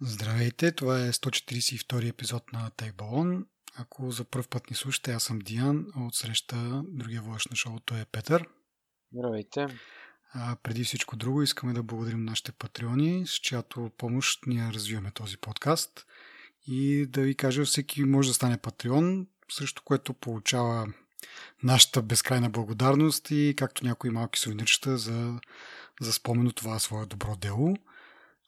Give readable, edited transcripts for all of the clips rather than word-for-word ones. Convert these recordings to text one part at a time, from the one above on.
Здравейте, това е 142-и епизод на ТехБалон. Ако за пръв път ни слушате, аз съм Диан, а отсреща другия водещ на шоуто е Петър. Здравейте. А преди всичко друго искаме да благодарим нашите патреони, с чиято помощ ние развиваме този подкаст. И да ви кажа, всеки може да стане патреон, срещу което получава нашата безкрайна благодарност и както някои малки сувенирчета за спомен от това свое добро дело.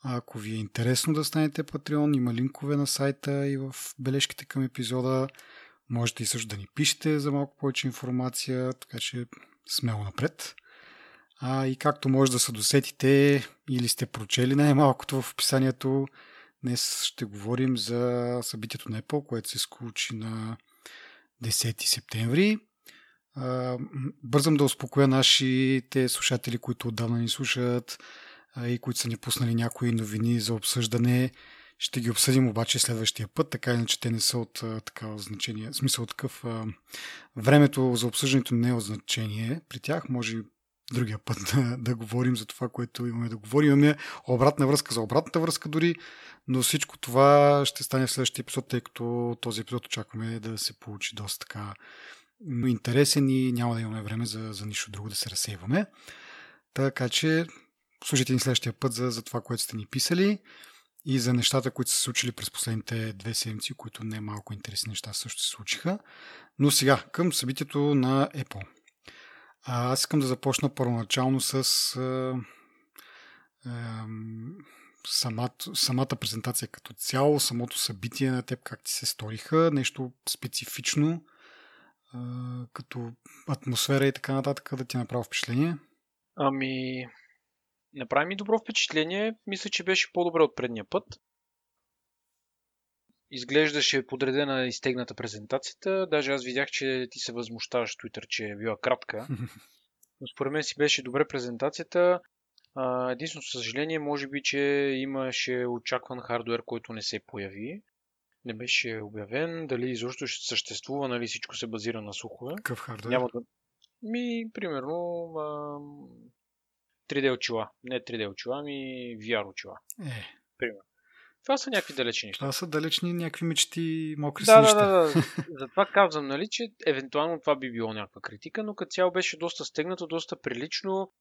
А ако ви е интересно да станете патреон, има линкове на сайта и в бележките към епизода. Можете и също да ни пишете за малко повече информация, така че смело напред. И както може да се досетите или сте прочели най-малкото в описанието, днес ще говорим за събитието на Apple, което се случи на 10 септември. Бързам да успокоя нашите слушатели, които отдавна ни слушат и които са ни пуснали някои новини за обсъждане. Ще ги обсъдим обаче следващия път, така иначе те не са от такава значение. В смисъл такъв, времето за обсъждането не е от значение при тях. Може другия път да говорим за това, което имаме да говорим. Имаме обратна връзка за обратната връзка дори, но всичко това ще стане в следващия епизод, тъй като този епизод очакваме да се получи доста така интересен и няма да имаме време за нищо друго да се разсейваме. Така че слушайте ни следващия път за това, което сте ни писали и за нещата, които са се случили през последните две седмици, които не малко интересни неща също се случиха. Но сега към събитието на Apple. Аз искам да започна първоначално с самата презентация като цяло, самото събитие на теб, как ти се сториха, нещо специфично като атмосфера и така нататък, да ти направи впечатление? Направи ми добро впечатление. Мисля, че беше по-добре от предния път. Изглеждаше подредена и стегната презентацията. Даже аз видях, че ти се възмущаваш в Twitter, че е била кратка. Но според мен си беше добре презентацията. Единствено съжаление, може би, че имаше очакван хардуер, който не се появи. Не беше обявен. Дали изобщо ще съществува, нали всичко се базира на слухове. Какъв хардуер? Примерно 3D очила. Не 3D очила, VR очила. Примерно. Това са някакви далечни неща. Това са далечни някакви мечти, мокри са неща. Да. Затова казвам, нали, че евентуално това би било някаква критика, но като цяло беше доста стегнато, доста прилично.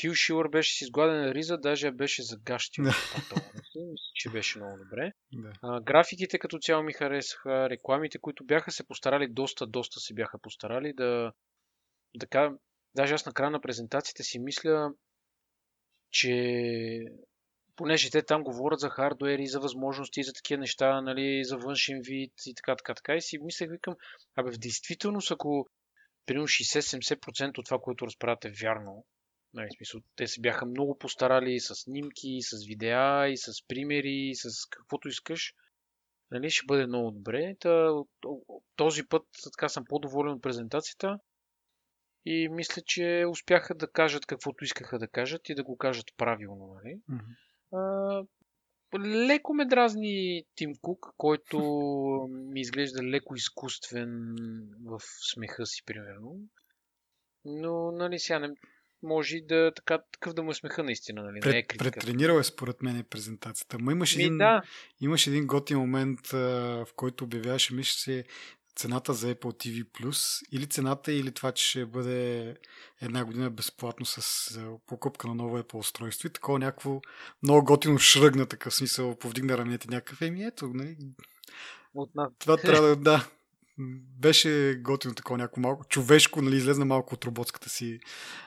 Фил Шилър беше с изгладена риза, даже беше загащил. Мисля, че беше много добре. Да. Графиките като цяло ми харесаха, рекламите, които бяха се постарали, доста се бяха постарали да... Така, даже аз на края на презентацията си мисля, че понеже те там говорят за хардуери, за възможности, за такива неща, нали, за външен вид и така. И си мислех, викам, в действителност, ако примерно 60-70% от това, което разправят е вярно, нали, смисъл, те се бяха много постарали с снимки, и с видеа, и с примери, и с каквото искаш, нали, ще бъде много добре. Този път така съм по-доволен от презентацията. И мисля, че успяха да кажат каквото искаха да кажат и да го кажат правилно, нали? Mm-hmm. Леко ме дразни Тим Кук, който ми изглежда леко изкуствен в смеха си, примерно. Но, нали, сега не може да такъв да му е смеха наистина, нали? Не е критика. Претренирал е според мен презентацията. Ма имаш имаш един готин момент, в който обявяваше, мисля се, цената за Apple TV+, или цената, или това, че ще бъде една година безплатно с покупка на ново Apple устройство и такова някакво много готино шръгна, такъв смисъл, повдигна раменете някакъв, ето, нали? Това трябва да... Беше готино такова някакво малко човешко, нали, излезна малко от роботската си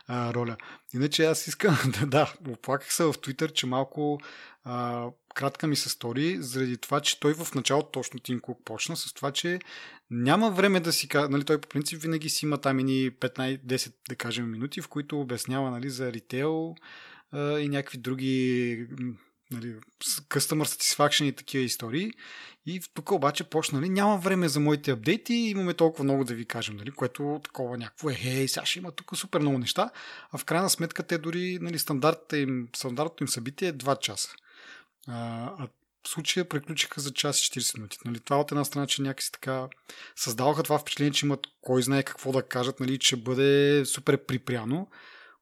роля. Иначе аз искам да оплаках се в Twitter, че малко кратка ми се стори, заради това, че той в началото точно Тим Кук почна с това, че няма време да си казва, нали, той по принцип винаги си има там едни 15-10, да кажем, минути, в които обяснява, нали, за ритейл и някакви други, нали, customer satisfaction и такива истории. И тук обаче почна, нали, няма време за моите апдейти, имаме толкова много да ви кажем, нали, което такова някакво сега ще има тук супер много неща, а в крайна сметка те дори, нали, стандартното им събитие е 2 часа. А в случая приключиха за час и 40 минути. Нали, това от една страна, че някакси така създаваха това впечатление, че имат кой знае какво да кажат, нали, че бъде супер припряно.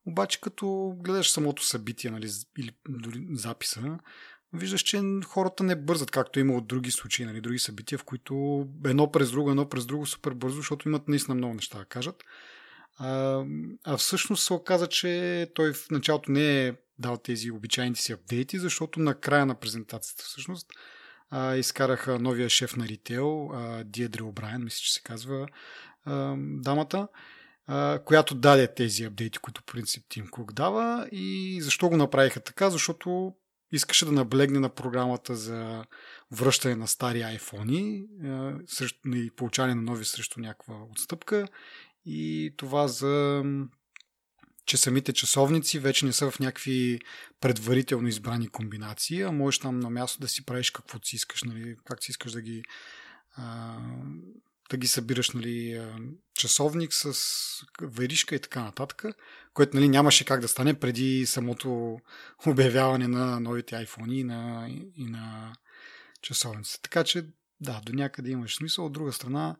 Обаче като гледаш самото събитие, нали, или дори записа, виждаш, че хората не бързат, както има от други случаи, нали, други събития, в които едно през друго супер бързо, защото имат наистина много неща да кажат. А всъщност се оказа, че той в началото не е дал тези обичайните си апдейти, защото на края на презентацията всъщност изкараха новия шеф на ритейл, Диедре Обрайен, мисля, че се казва дамата, която даде тези апдейти, които по принцип Тим Кук дава. И защо го направиха така? Защото искаше да наблегне на програмата за връщане на стари айфони и получаване на нови срещу някаква отстъпка. И това за... че самите часовници вече не са в някакви предварително избрани комбинации, а можеш там на място да си правиш каквото си искаш, нали, как си искаш да ги събираш, нали, часовник с веришка и така нататък, което, нали, нямаше как да стане преди самото обявяване на новите айфони и на часовниците. Така че, да, до някъде имаш смисъл. От друга страна,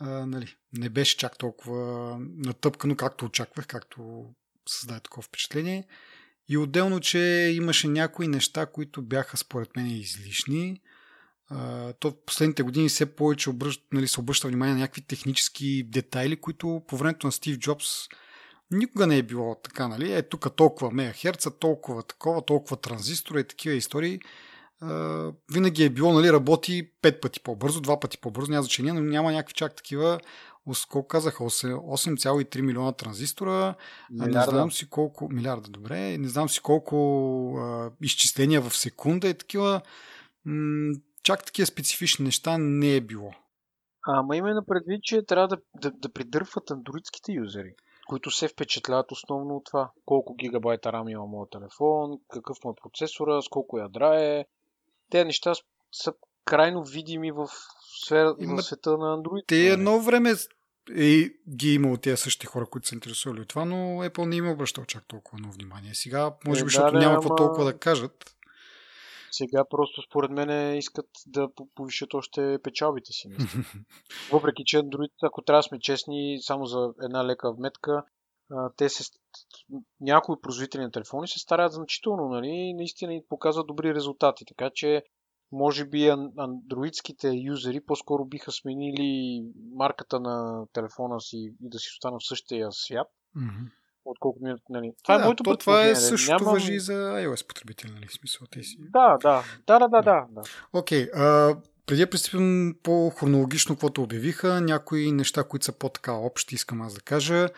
нали, не беше чак толкова натъпкано, както очаквах, както създаде такова впечатление. И отделно, че имаше някои неща, които бяха според мен излишни. То в последните години все повече се обръща внимание на някакви технически детайли, които по времето на Стив Джобс никога не е било така, нали? Е, тук толкова мегахерца, толкова такова, толкова транзистора и такива истории. Винаги е било, нали, работи 5 пъти по-бързо, 2 пъти по-бързо, няма значение, но няма някакви чак такива, колко казаха, 8,3 милиона транзистора, милиарда. Не знам си колко, милиарда, добре, не знам си колко изчисления в секунда и такива, чак такива специфични неща не е било. Ама именно предвид, че трябва да придърпват андроидските юзери, които се впечатляват основно от това. Колко гигабайта рам има моят телефон, какъв му е процесора, с колко ядра е. Те неща са крайно видими в сферата на света на Android. Те едно време ги е имало тези същите хора, които са интересували от това, но Apple не им е обръщал чак толкова много внимание. Сега, може би, защото няма какво толкова да кажат. Сега просто според мен искат да повишат още печалбите си. Въпреки че Android, ако трябва да сме честни, само за една лека вметка, някои производители на телефони се старят значително, нали? Наистина и показват добри резултати, така че може би андроидските юзери по-скоро биха сменили марката на телефона си и да си останат в същия свят, отколкото минути, нали. Това е моето това е също важи и за iOS потребители, нали, в смисъл тези. Да. Окей, преди да пристъпим по-хронологично, каквото обявиха, някои неща, които са по-така общи, искам аз да кажа.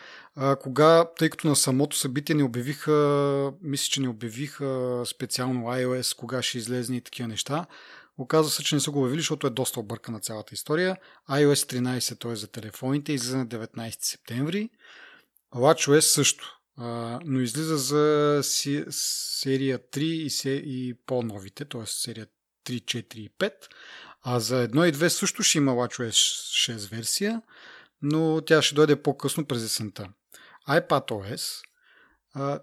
Тъй като на самото събитие не обявиха, мисля, че не обявиха специално iOS, кога ще излезе и такива неща, оказва се, че не са го обявили, защото е доста объркана цялата история. iOS 13, т.е. за телефоните, излезе на 19 септември. WatchOS също, но излиза за серия 3 и по-новите, т.е. серия 3, 4 и 5. А за 1 и 2 също ще има WatchOS 6 версия, но тя ще дойде по-късно през есента. iPadOS,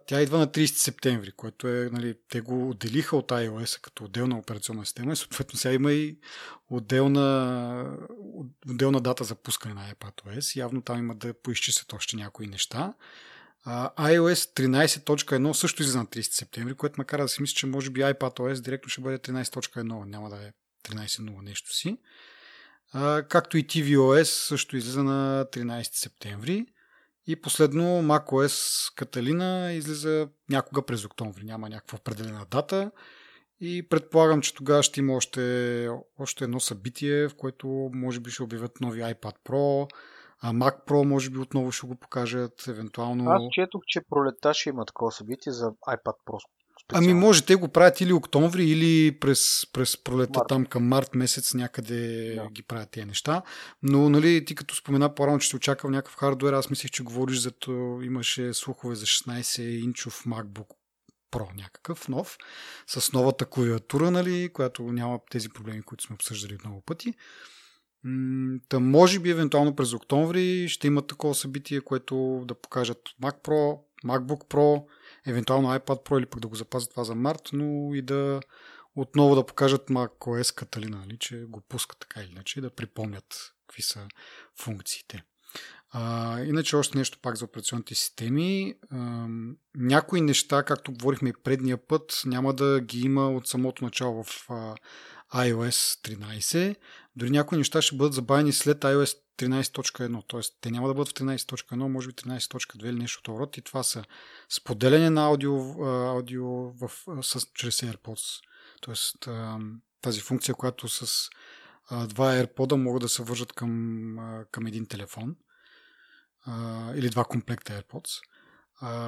тя идва на 30 септември, което е, нали, те го отделиха от iOS като отделна операционна система и съответно сега има и отделна дата за пускане на iPadOS. Явно там има да поизчистят още някои неща. iOS 13.1 също излиза на 30 септември, което ме кара да си мисля, че може би iPadOS директно ще бъде 13.1, няма да е 13.0 нещо си. Както и tvOS също излиза на 13 септември. И последно, macOS Catalina излиза някога през октомври. Няма някаква определена дата. И предполагам, че тогава ще има още едно събитие, в което може би ще обявят нови iPad Pro, а Mac Pro може би отново ще го покажат, евентуално. Аз четох, че пролетта ще има такова събитие за iPad Pro. Специално. Ами може, те го правят или октомври, или през пролета, там към март месец някъде ги правят тези неща. Но, нали, ти като спомена по-рано, че се очаква някакъв хардуер, аз мислех, че говориш имаше слухове за 16-инчов MacBook Pro някакъв нов, с новата клавиатура, нали, която няма тези проблеми, които сме обсъждали много пъти. Та може би евентуално през октомври ще има такова събитие, което да покажат Mac Pro, MacBook Pro, евентуално iPad Pro или пък да го запазят това за март, но и да отново да покажат macOS Catalina, че го пускат така или иначе, да припомнят какви са функциите. Иначе още нещо пак за операционните системи. Някои неща, както говорихме и предния път, няма да ги има от самото начало в iOS 13. Дори някои неща ще бъдат забавени след iOS 13.1, т.е. те няма да бъдат в 13.1, може би 13.2 или нещо от този род, и това са споделяне на аудио чрез AirPods. Тоест тази функция, която с два AirPods могат да се вържат към един телефон или два комплекта AirPods.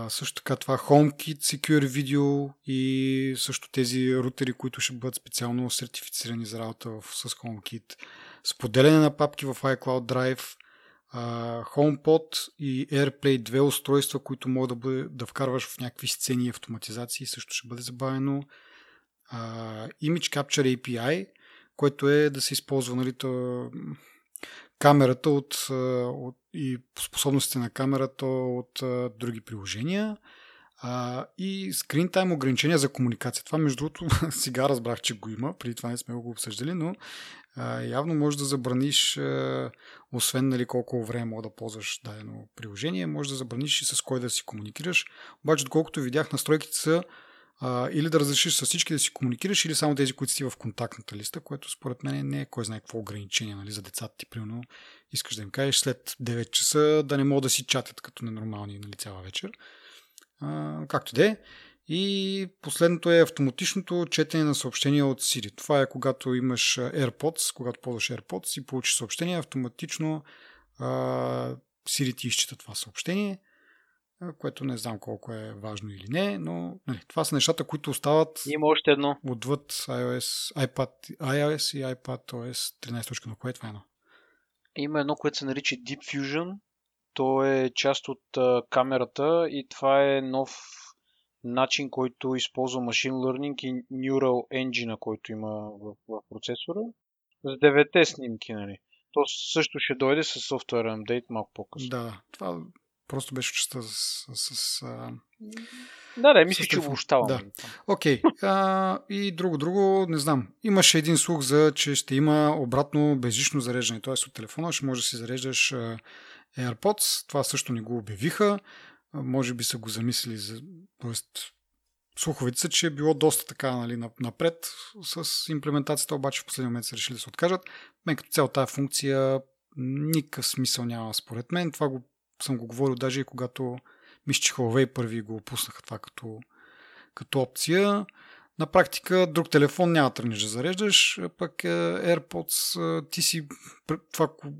Също така това HomeKit, Secure Video и също тези рутери, които ще бъдат специално сертифицирани за работа с HomeKit. Споделяне на папки в iCloud Drive, HomePod и AirPlay 2 устройства, които могат да вкарваш в някакви сцени и автоматизации, също ще бъде забавено. Image Capture API, което е да се използва камерата и способностите на камерата от други приложения, и screen time ограничения за комуникация. Това, между другото, сега разбрах, че го има, преди това не сме го обсъждали, но явно можеш да забраниш, освен колко време мога да ползваш дадено приложение, можеш да забраниш и с кой да си комуникираш. Обаче, доколкото видях, настройките са или да разрешиш с всички да си комуникираш, или само тези, които си в контактната листа, което според мен не е кой знае какво ограничение за децата ти. Примерно искаш да им кажеш след 9 часа да не могат да си чатят като ненормални цяла вечер. Както де. И последното е автоматичното четене на съобщения от Siri. Това е когато имаш AirPods, когато ползваш AirPods и получиш съобщение, автоматично Siri ти изчита това съобщение, което не знам колко е важно или не, но това са нещата, които остават. Има още едно. Отвъд iOS и iPadOS 13.1, което е едно. Има едно, което се нарича Deep Fusion. То е част от камерата и това е нов начин, който използва Machine Learning и Neural Engine, който има в процесора. С 9 снимки, То също ще дойде с софтуерен апдейт малко по-късно. Да, това просто беше честа с... Да, мисля, че въобщавам. Да. Окей. И друго, не знам. Имаше един слух че ще има обратно безжично зареждане. Т.е. от телефона ще може да си зареждаш AirPods. Това също не го обявиха. Може би са го замислили слуховете са, че е било доста така напред с имплементацията, обаче в последния момент са решили да се откажат. Мен като цяло тая функция никакъв смисъл няма според мен. Това съм го говорил даже и когато мисля, Huawei първи го опуснаха това като опция. На практика друг телефон няма да тръгнеш да зареждаш, пък AirPods ти си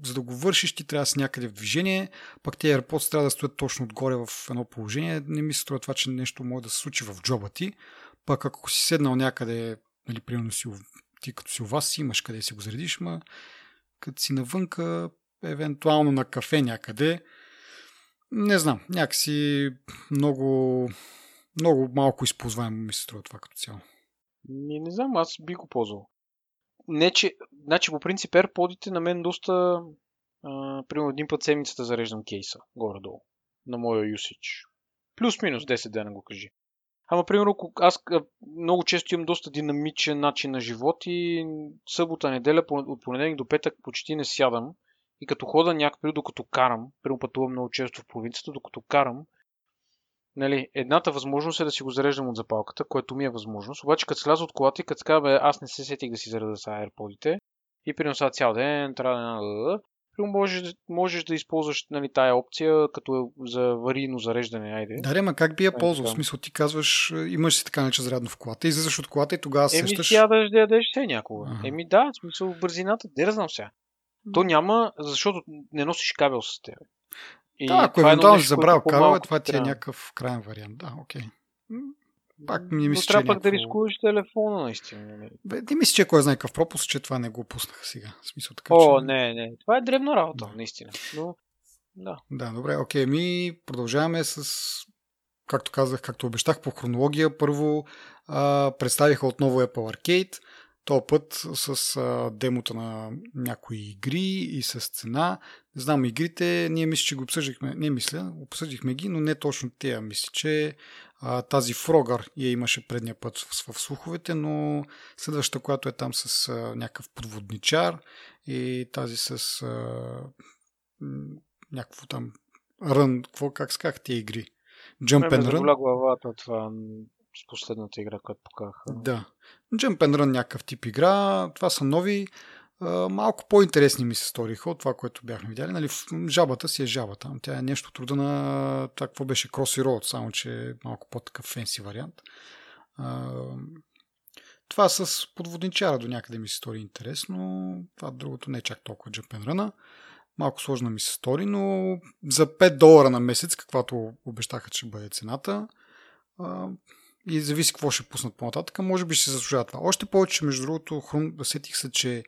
за да го вършиш, ти трябва да си някъде в движение, пък те AirPods трябва да стоят точно отгоре в едно положение. Не ми се струва това, че нещо може да се случи в джоба ти, пък ако си седнал някъде, примерно ти като си у вас, имаш къде си го заредиш, като си навънка, евентуално на кафе някъде. Не знам, някакси много малко използваемо ми се струва това като цяло. Не знам, аз би го ползвал. Значи по принцип AirPod-ите на мен доста... примерно един път седмицата зареждам кейса, горе-долу, на моя usage. Плюс-минус 10 дена го кажи. Ама, примерно, аз много често имам доста динамичен начин на живот и събота, неделя, от понеделник до петък почти не сядам. И като хода някакви, докато карам, пътувам много често в провинцията, докато карам, едната възможност е да си го зареждам от запалката, което ми е възможност. Обаче като сляза от колата и като кажа, аз не се сетих да си зареда с AirPod-ите и приноса цял ден, можеш да използваш тая опция като за аварийно зареждане. Ма как би я ползвал? В смисъл, ти казваш, имаш си така нещо зарядно в колата, излизаш от колата и тогава сещаш... Тя да ядеш все някога. Да, в смисъл, бързината, знам сега. То няма, защото не носиш кабел с теб. Ако евентуално си забрал кабел, това ти е някакъв крайен вариант. Да, окей. Пак не мисля, трябва пак да рискуваш телефона, наистина. Не мисля, че кой знае какъв пропуск, че това не го пуснаха сега. В смисъл, така, не. Това е дребна работа, наистина. Но, да, добре, окей. Ми продължаваме с... Както казах, както обещах, по хронология. Първо представиха отново Apple Arcade. Този път с демота на някои игри и с цена. Не знам, игрите, ние мисля, че го обсъждахме. Обсъдихме ги, но не точно тея. Мисля, че тази Frogger я имаше предния път в слуховете, но следващата, която е там с някакъв подводничар и тази с някакво там рън, как тия игри. Jump and Run. Голя главата от това с последната игра, която покаха. Да. Jump and Run, някакъв тип игра. Това са нови. Малко по-интересни ми се сториха от това, което бяхме видяли. Нали, жабата си е жабата. Тя е нещо труда на това, какво беше Crossy Road, само че е малко по-такъв фенси вариант. Това с подводничара до някъде ми се стори интересно. Това другото не е чак толкова джампенръна. Малко сложна ми се стори, но за $5 на месец, каквато обещаха, че бъде цената, и зависи какво ще пуснат по-нататък, може би ще се заслужава това. Още повече, между другото, сетих се, че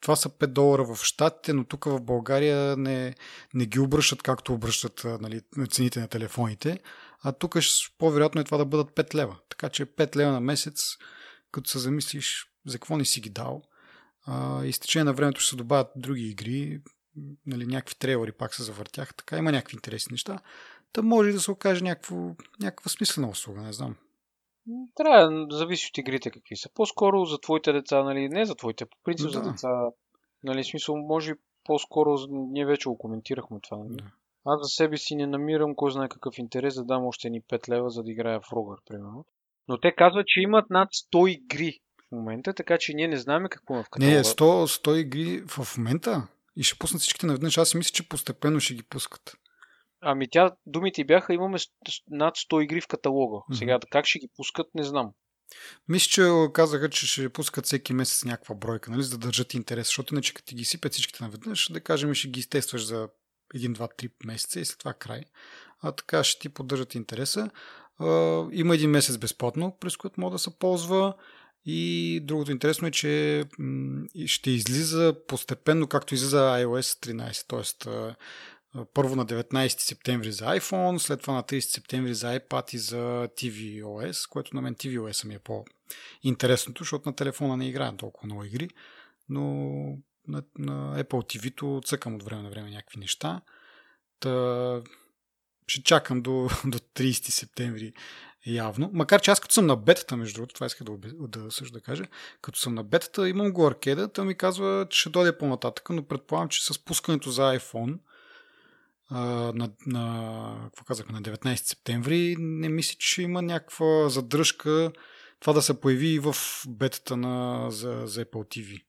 това са $5 в щатите, но тук в България не ги обръщат както обръщат, нали, цените на телефоните, а тук по-вероятно е това да бъдат 5 лева. Така че 5 лева на месец, като се замислиш за какво не си ги дал, и с течение на времето ще се добавят други игри, нали, някакви трейлери пак се завъртяха, така има някакви интересни неща. Та може да се окаже някаква смислена услуга, не знам. Трябва, зависи от игрите какви са. По-скоро за твоите деца, нали, не за твоите, по принцип да. За деца, нали, смисъл, може по-скоро, ние вече го коментирахме това. Нали? Да. Аз за себе си не намирам кой знае какъв интерес да дам още ни 5 лева, за да играя в Рогър, примерно. Но те казват, че имат над 100 игри в момента, така че ние не знаем какво има в каталога. Не, 100 игри в момента и ще пуснат всичките наведнъж. Аз си мисля, че постепенно ще ги пускат. Ами тя, думите бяха, имаме над 100 игри в каталога. Сега как ще ги пускат, не знам. Мисля, че казаха, че ще пускат всеки месец някаква бройка, нали, за да държат интерес, защото иначе като ги сипят всичките наведнъж, да кажем, ще ги изтестваш за 1-2-3 месеца и след това край. А така ще ти поддържат интереса. Има един месец безплатно, през който може да се ползва. И другото интересно е, че ще излиза постепенно, както излиза iOS 13, т.е. първо на 19 септември за iPhone, след това на 30 септември за iPad и за tvOS, което на мен tvOS ми е по-интересното, защото на телефона не играем толкова много игри, но на Apple TV-то цъкам от време на време някакви неща. Та ще чакам до 30 септември явно. Макар че аз като съм на бетата, между другото, това исках да кажа, като съм на бетата, имам го аркеда, той ми казва, че ще дойде по-нататък, но предполагам, че с пускането за iPhone на 19 септември, не мисля, че има някаква задръжка това да се появи и в бетата за Apple TV.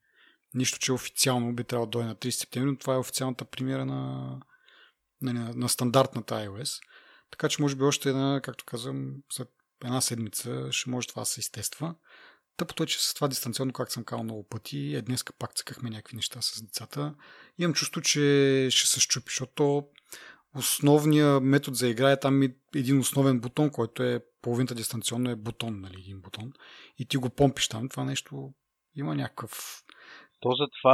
Нищо, че официално би трябвало да дойде на 30 септември, но това е официалната премиера на стандартната iOS. Така че може би още една, както казвам, след една седмица ще може това да се изтества. Тъпото е, че с това дистанционно, как съм казал много пъти, днеска пак цъкахме някакви неща с децата. Имам чувство, че ще се счупи, защото основният метод за игра е там един основен бутон, който е половината дистанционно, е бутон, нали, един бутон. И ти го помпиш там, това нещо има някакъв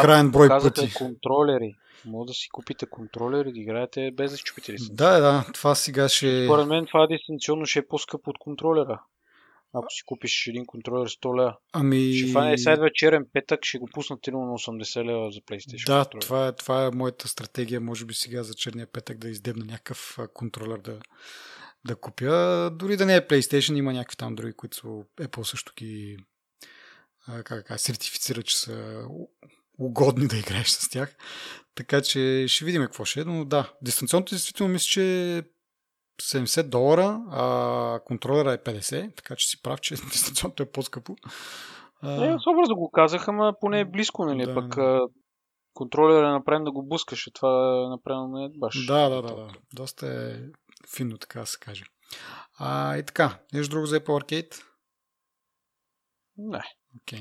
краен брой пъти. Контролери. Може да си купите контролери, да играете без да си чупите дистанционно. Да, това сега ще... Поред мен това дистанционно ще е по-скъпо от контролера. Ако си купиш един контролер 100 лева, ще фане следва черен петък, ще го пуснат на 80 лева за PlayStation. Да, това е моята стратегия, може би сега за черния петък да издебна някакъв контролер да купя. Дори да не е PlayStation, има някакви там други, които Apple също ги сертифицира, че са угодни да играеш с тях. Така че ще видим какво ще е, но да, дистанционното действително мисля, че $70, а контролера е $50, така че си прав, че дистанционното е по-скъпо. Съобразно го казаха, ама поне е близко, нали? Да, пък контролера е направен да го бускаш, а това е направено не баш. Да. Доста е финно, така да се каже. И така, нещо друго за Apple Arcade? Не.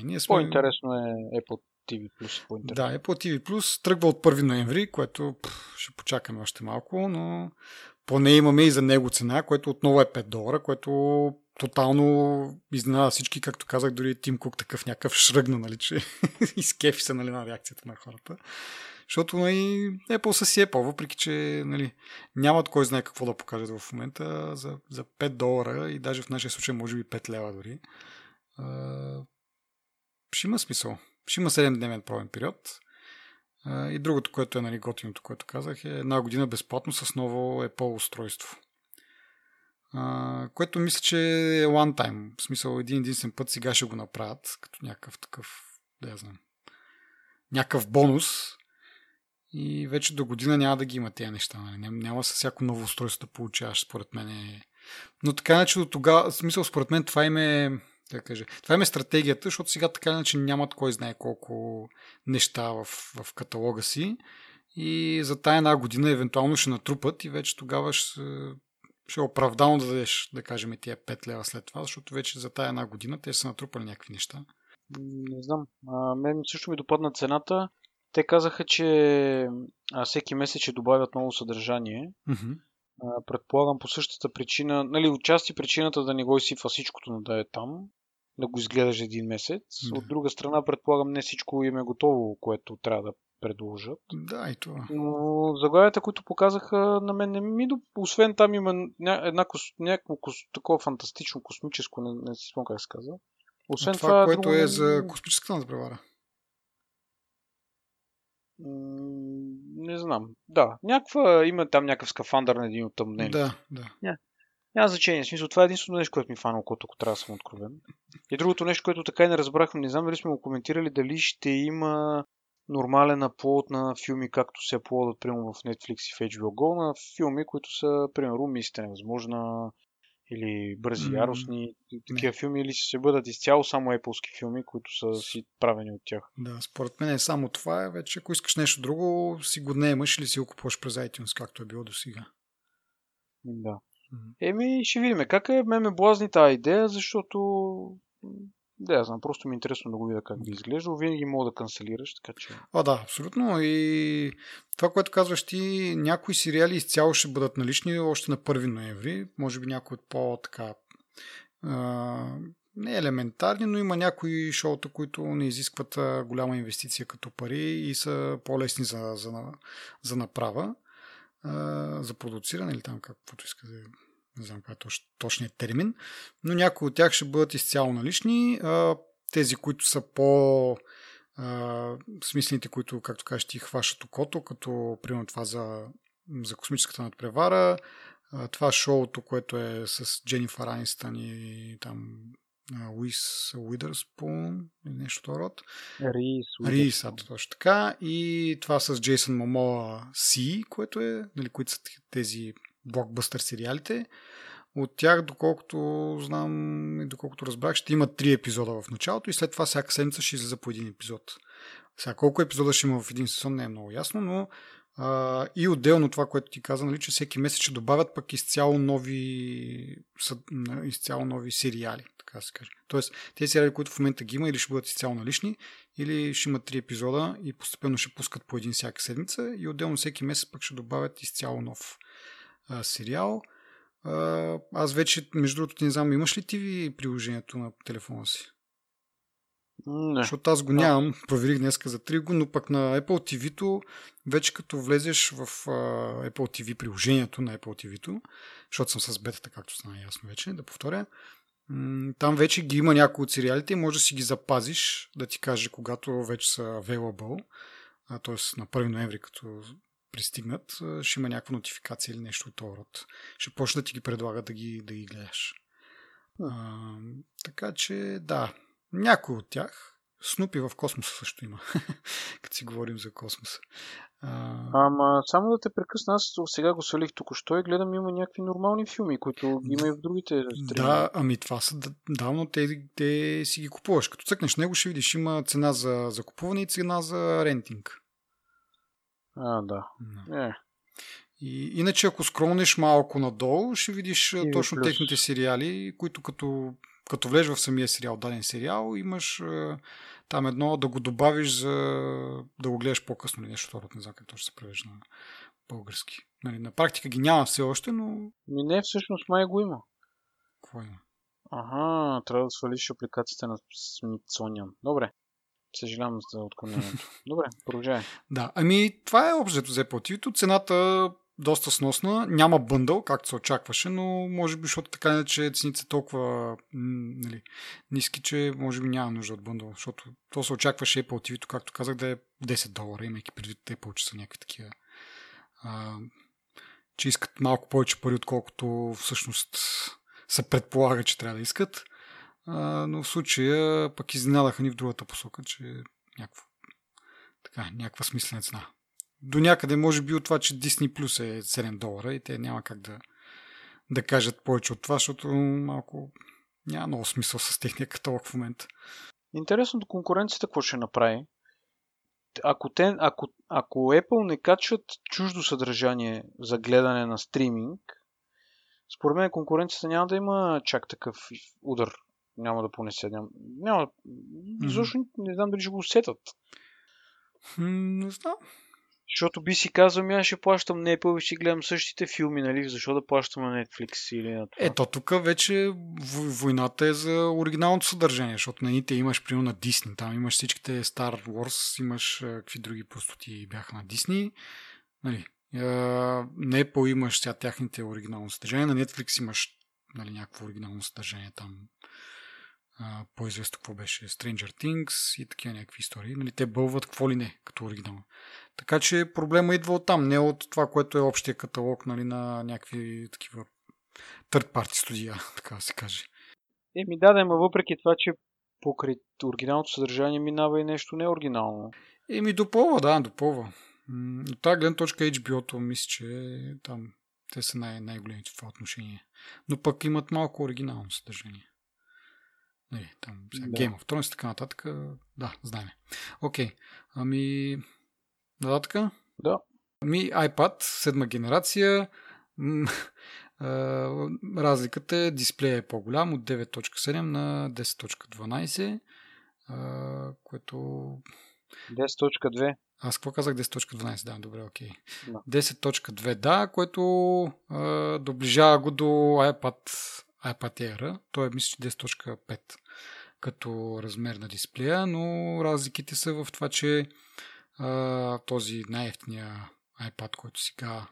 Ние сме... По-интересно е Apple TV+. Да, Apple TV+, тръгва от 1 ноември, което ще почакаме още малко, но поне имаме и за него цена, което отново е $5, което тотално изненада всички, както казах, дори Тим Кук такъв някакъв шръгна, нали, че изкефи се, нали, на реакцията на хората. Защото, нали, Apple са си Apple, въпреки че, нали, нямат кой знае какво да покажат в момента за $5 и даже в нашия случай може би 5 лева дори. Ще има смисъл. Ще има 7-дневен пробен период. И другото, което е, нали, готиното, което казах, е една година безплатно с ново Apple устройство. Което мисля, че е one time. В смисъл, един-единствен път сега ще го направят като някакъв такъв, да я знам, някакъв бонус. и вече до година няма да ги има тези неща. Няма със всяко ново устройство да получаваш, според мен. Но така иначе до тогава, смисъл, според мен това им е, да кажа, това им е стратегията, защото сега така иначе нямат кой знае колко неща в каталога си и за тая една година евентуално ще натрупат и вече тогава ще е оправдано да дадеш, да кажем, и тия 5 лева след това, защото вече за тая една година те са натрупали някакви неща. Не знам. Мен също ми допадна цената. Те казаха, че всеки месец ще добавят ново съдържание. Mm-hmm. Предполагам по същата причина, нали, отчасти причината да не го изсипва всичкото на да е там, да го изгледаш един месец. Mm-hmm. От друга страна, предполагам, не всичко им е готово, което трябва да предложат. Да, и това. Но заглавията, които показаха, на мен не ми освен там има някакво такова фантастично космическо, не си спомням как се казва. Освен това което друго... е за космическата надпревара. Не знам. Да, има там някакъв скафандър на един от тъмнени. Да. Няма значение. В смисъл, това е единственото нещо, което ми фана окото, ако трябва да съм откровен. И другото нещо, което така и не разбрахме, не знам дали сме го коментирали, дали ще има нормален аплод на филми, както се аплодат, примерно в Netflix и в HBO Go, на филми, които са, примерно, мисля, невъзможна или бързи яростни, такива филми, или ще бъдат изцяло само Apple-ски филми, които са си правени от тях. Да, според мен е само това. Вече, ако искаш нещо друго, си го не имаш или си го купуваш през iTunes, както е било до сега. Да. Еми, ще видим. Как е? Мен ме блазни тази идея, защото да, знам, просто ми е интересно да го видя как би изглеждал. Винаги мога да канцелираш, така че... Да, абсолютно. И това, което казваш ти, някои сериали изцяло ще бъдат налични още на 1 ноември. Може би някои от по-така... не елементарни, но има някои шоута, които не изискват голяма инвестиция като пари и са по-лесни за направа. За продуциране или там каквото иска да... Не знам какъв е точният термин, но някои от тях ще бъдат изцяло налични. Тези, които са по-смислените, които, както кажеш, ти хващат окото, като примерно това за космическата надпревара, това шоуто, което е с Дженифър Анистън и там Луис Уидърспун или нещо от род. Рис, точно така. И това с Джейсън Момоа Си, което е, нали, които са тези блокбъстър сериалите. От тях, доколкото знам и доколкото разбрах, ще има 3 епизода в началото и след това всяка седмица ще излиза по един епизод. Сега колко епизода ще има в един сезон не е много ясно, но и отделно това, което ти каза, нали, че всеки месец ще добавят пък изцяло нови сериали, така се каже. Тоест, тези сериали, които в момента ги има, или ще бъдат изцяло налични, или ще имат 3 епизода и постепенно ще пускат по един всяка седмица и отделно всеки месец пък ще добавят изцяло нов сериал. Аз вече, между другото, не знам, имаш ли TV приложението на телефона си? Не. Защото аз го нямам, проверих днеска за 3 го, но пък на Apple TV-то, вече като влезеш в Apple TV приложението на Apple TV-то, защото съм с бета, както стана ясно вече, да повторя, там вече ги има някои от сериалите и може да си ги запазиш, да ти каже когато вече са available, т.е. на 1 ноември, като пристигнат, ще има някаква нотификация или нещо от този род. Ще почне да ти ги предлага да ги гледаш. Така че, да. Някой от тях. Снупи в космоса също има. Като си говорим за космоса. Ама, само да те прекъсна, аз сега го свалих току-що и гледам, има някакви нормални филми, които има и в другите стрими. Да, ами това са давно, те си ги купуваш. Като цъкнеш него, ще видиш, има цена за закупуване и цена за рентинг. Да. И, иначе, ако скролнеш малко надолу, ще видиш и точно плюс техните сериали, които като влезеш в самия сериал, даден сериал, имаш там едно да го добавиш за да го гледаш по-късно или нещо второто, не знам как точно се превежда на български. Нали, на практика ги няма все още, но... Не, всъщност май го има. Какво има? Трябва да свалиш апликацията на Smithsonian. Добре. Съжалявам за отклонението. Добре, продължавай. Да, ами това е общо за Apple TV-то. Цената доста сносна. Няма бъндъл, както се очакваше, но може би, защото така иначе цените са толкова ниски, че може би няма нужда от бъндъл, защото то се очакваше Apple TV-то, както казах, да е $10, имайки предвид Apple, че са някакви такива, че искат малко повече пари, отколкото всъщност се предполага, че трябва да искат. Но в случая пък изненадаха ни в другата посока, че някаква смислена цена до някъде може би от това, че Disney Plus е $7 и те няма как да кажат повече от това, защото малко няма много смисъл с техния каталог в момента. Интересно, конкуренцията какво ще направи? Ако Apple не качват чуждо съдържание за гледане на стриминг, според мен конкуренцията няма да има чак такъв удар. Няма да понесе. Няма. Защо не знам дали ще го усетат. Не знам. Защото би си казвам, аз ще плащам на Apple и ще гледам същите филми, нали? Защо да плащам на Netflix или на това? Ето, тук вече войната е за оригиналното съдържание, защото на ните имаш прием на Disney. Там имаш всичките Star Wars, имаш какви други простоти бяха на Disney. Нали? На Apple имаш сега тяхните оригинално съдържания, на Netflix имаш, нали, някакво оригинално съдържание там. По-известно какво беше Stranger Things и такива някакви истории. Нали, те бълват какво ли не, като оригинал. Така че проблема идва от там, не от това, което е общия каталог, нали, на някакви такива third party студия, така да се каже. Еми да, ма въпреки това, че покрай оригиналното съдържание минава и нещо неоригинално. Еми допълва, да, допълва. От тази гледна точка HBO-то мисля, че там те са най-големите в това отношение. Но пък имат малко оригинално съдържание. Не, там сега да. Game of Thrones и така нататък. Да, знаем. Окей. Ами, нататък? Да. Ами, iPad, 7 генерация. Разликата е, дисплея е по-голям от 9.7 на 10.12, което... 10.2. Аз какво казах? 10.12, да, добре, окей. Да. 10.2, да, което доближава го до iPad Air, той е мисля, че 10.5 като размер на дисплея, но разликите са в това, че този най-евтния iPad, който сега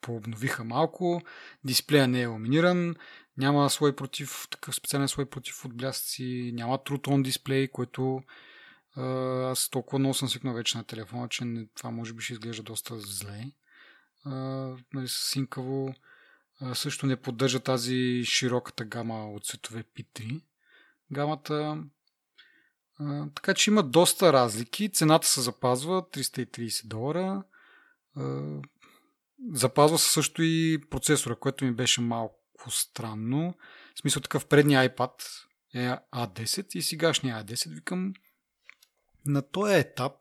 пообновиха малко, дисплея не е ламиниран, няма слой против, такъв специален слой против отблясъци, няма True Tone дисплей, който аз толкова много съм свикнал вече на телефона, че това може би ще изглежда доста зле. Нали, синкаво. Също не поддържа тази широката гама от цветове P3 гамата. Така че има доста разлики. Цената се запазва $330. Запазва се също и процесора, което ми беше малко странно. В смисъл такъв предния iPad е A10 и сегашния A10. Викам, на този етап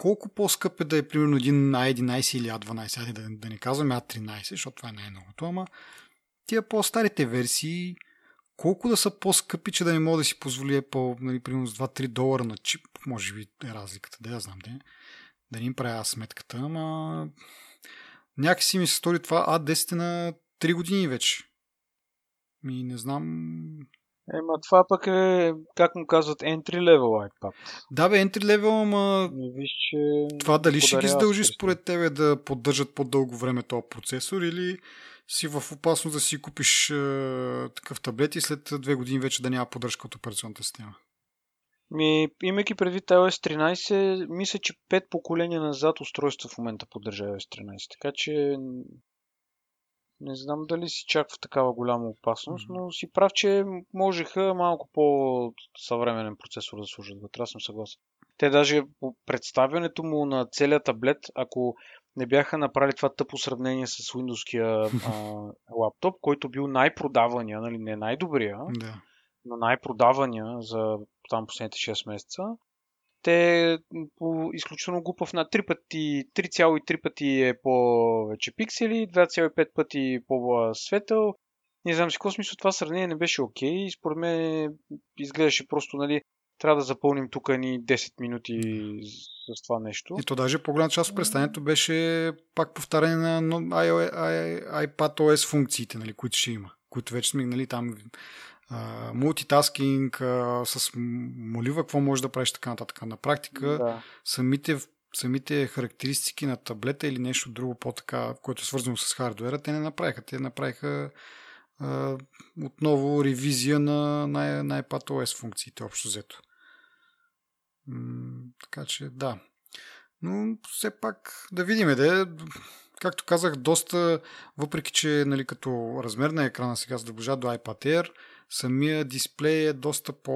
колко по-скъп е да е примерно един A11 или A12, айде да не казваме A13, защото това е най-новото, ама тия по-старите версии, колко да са по-скъпи, че да не мога да си позволи Apple, нали, примерно с $2-3 на чип, може би е разликата, да я знам, да не им правя сметката, ама някакси ми се стори това A10 на 3 години вече. Ми не знам... Ема това пък е, как му казват, entry level iPad. Да бе, entry level, ама виж, че това дали ще ги задължи според тебе да поддържат по-дълго време този процесор или си в опасност да си купиш такъв таблет и след 2 години вече да няма поддръжка от операционната система? Ми, имайки предвид iOS 13, мисля, че 5 поколения назад устройства в момента поддържа iOS 13, така че... Не знам дали си чак в такава голяма опасност, но си прав, че можеха малко по-съвременен процесор да служат вътре, аз съм съгласен. Те даже по представянето му на целия таблет, ако не бяха направили това тъпо сравнение с Windows-кия лаптоп, който бил най-продавания, нали, не най-добрия, да, но най-продавания за там последните 6 месеца, те по изключително глупав на 3,3 пъти е повече пиксели, 2,5 пъти по-светъл. Не знам си какво смисъл, това сравнение не беше окей. И според мен изглеждаше просто, нали, трябва да запълним тук ни 10 минути с това нещо. И то даже по-голяма част от представянето беше пак повтаряне на iPadOS функциите, нали, които ще има, които вече сме, нали, там... мултитаскинг, с молива, какво можеш да правиш, така нататък. На практика, да, самите характеристики на таблета или нещо друго по-така, което е свързано с хардуера, те не направиха. Те направиха отново ревизия на iPadOS функциите, общо взето. Така че, да. Но все пак да видим, както казах, доста, въпреки че, нали, като размер на екрана сега се доближа до iPad Air, самия дисплей е доста по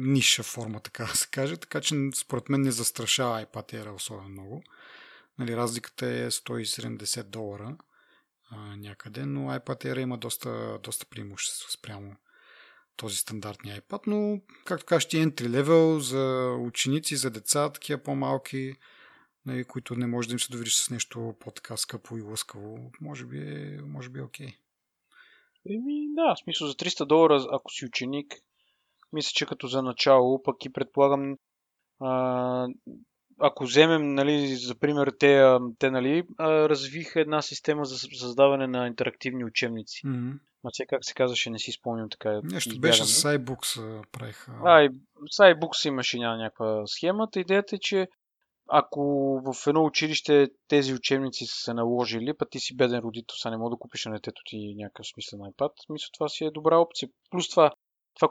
ниша форма, така да се каже, така че според мен не застрашава iPad Air особено много. Нали, разликата е $170 някъде, но iPad Air има доста преимущество спрямо този стандартния iPad, но както кажеш, ти entry level за ученици, за деца, такива по-малки, нали, които не можеш да им се довериш с нещо по-така скъпо и лъскаво, може би е окей. Да, в смисъл за $300, ако си ученик, мисля, че като за начало, пък и предполагам, ако вземем, нали, за пример, те нали, развиха една система за създаване на интерактивни учебници. Mm-hmm. Маче, как се казваше, не си спомням така. Нещо избягаме. Беше с iBooks правиха. С iBooks имаше някаква схемата. Идеята е, че ако в едно училище тези учебници са се наложили, пък ти си беден родител, са не мога да купиш на детето ти някакъв смислен iPad, мисля, това си е добра опция. Плюс това,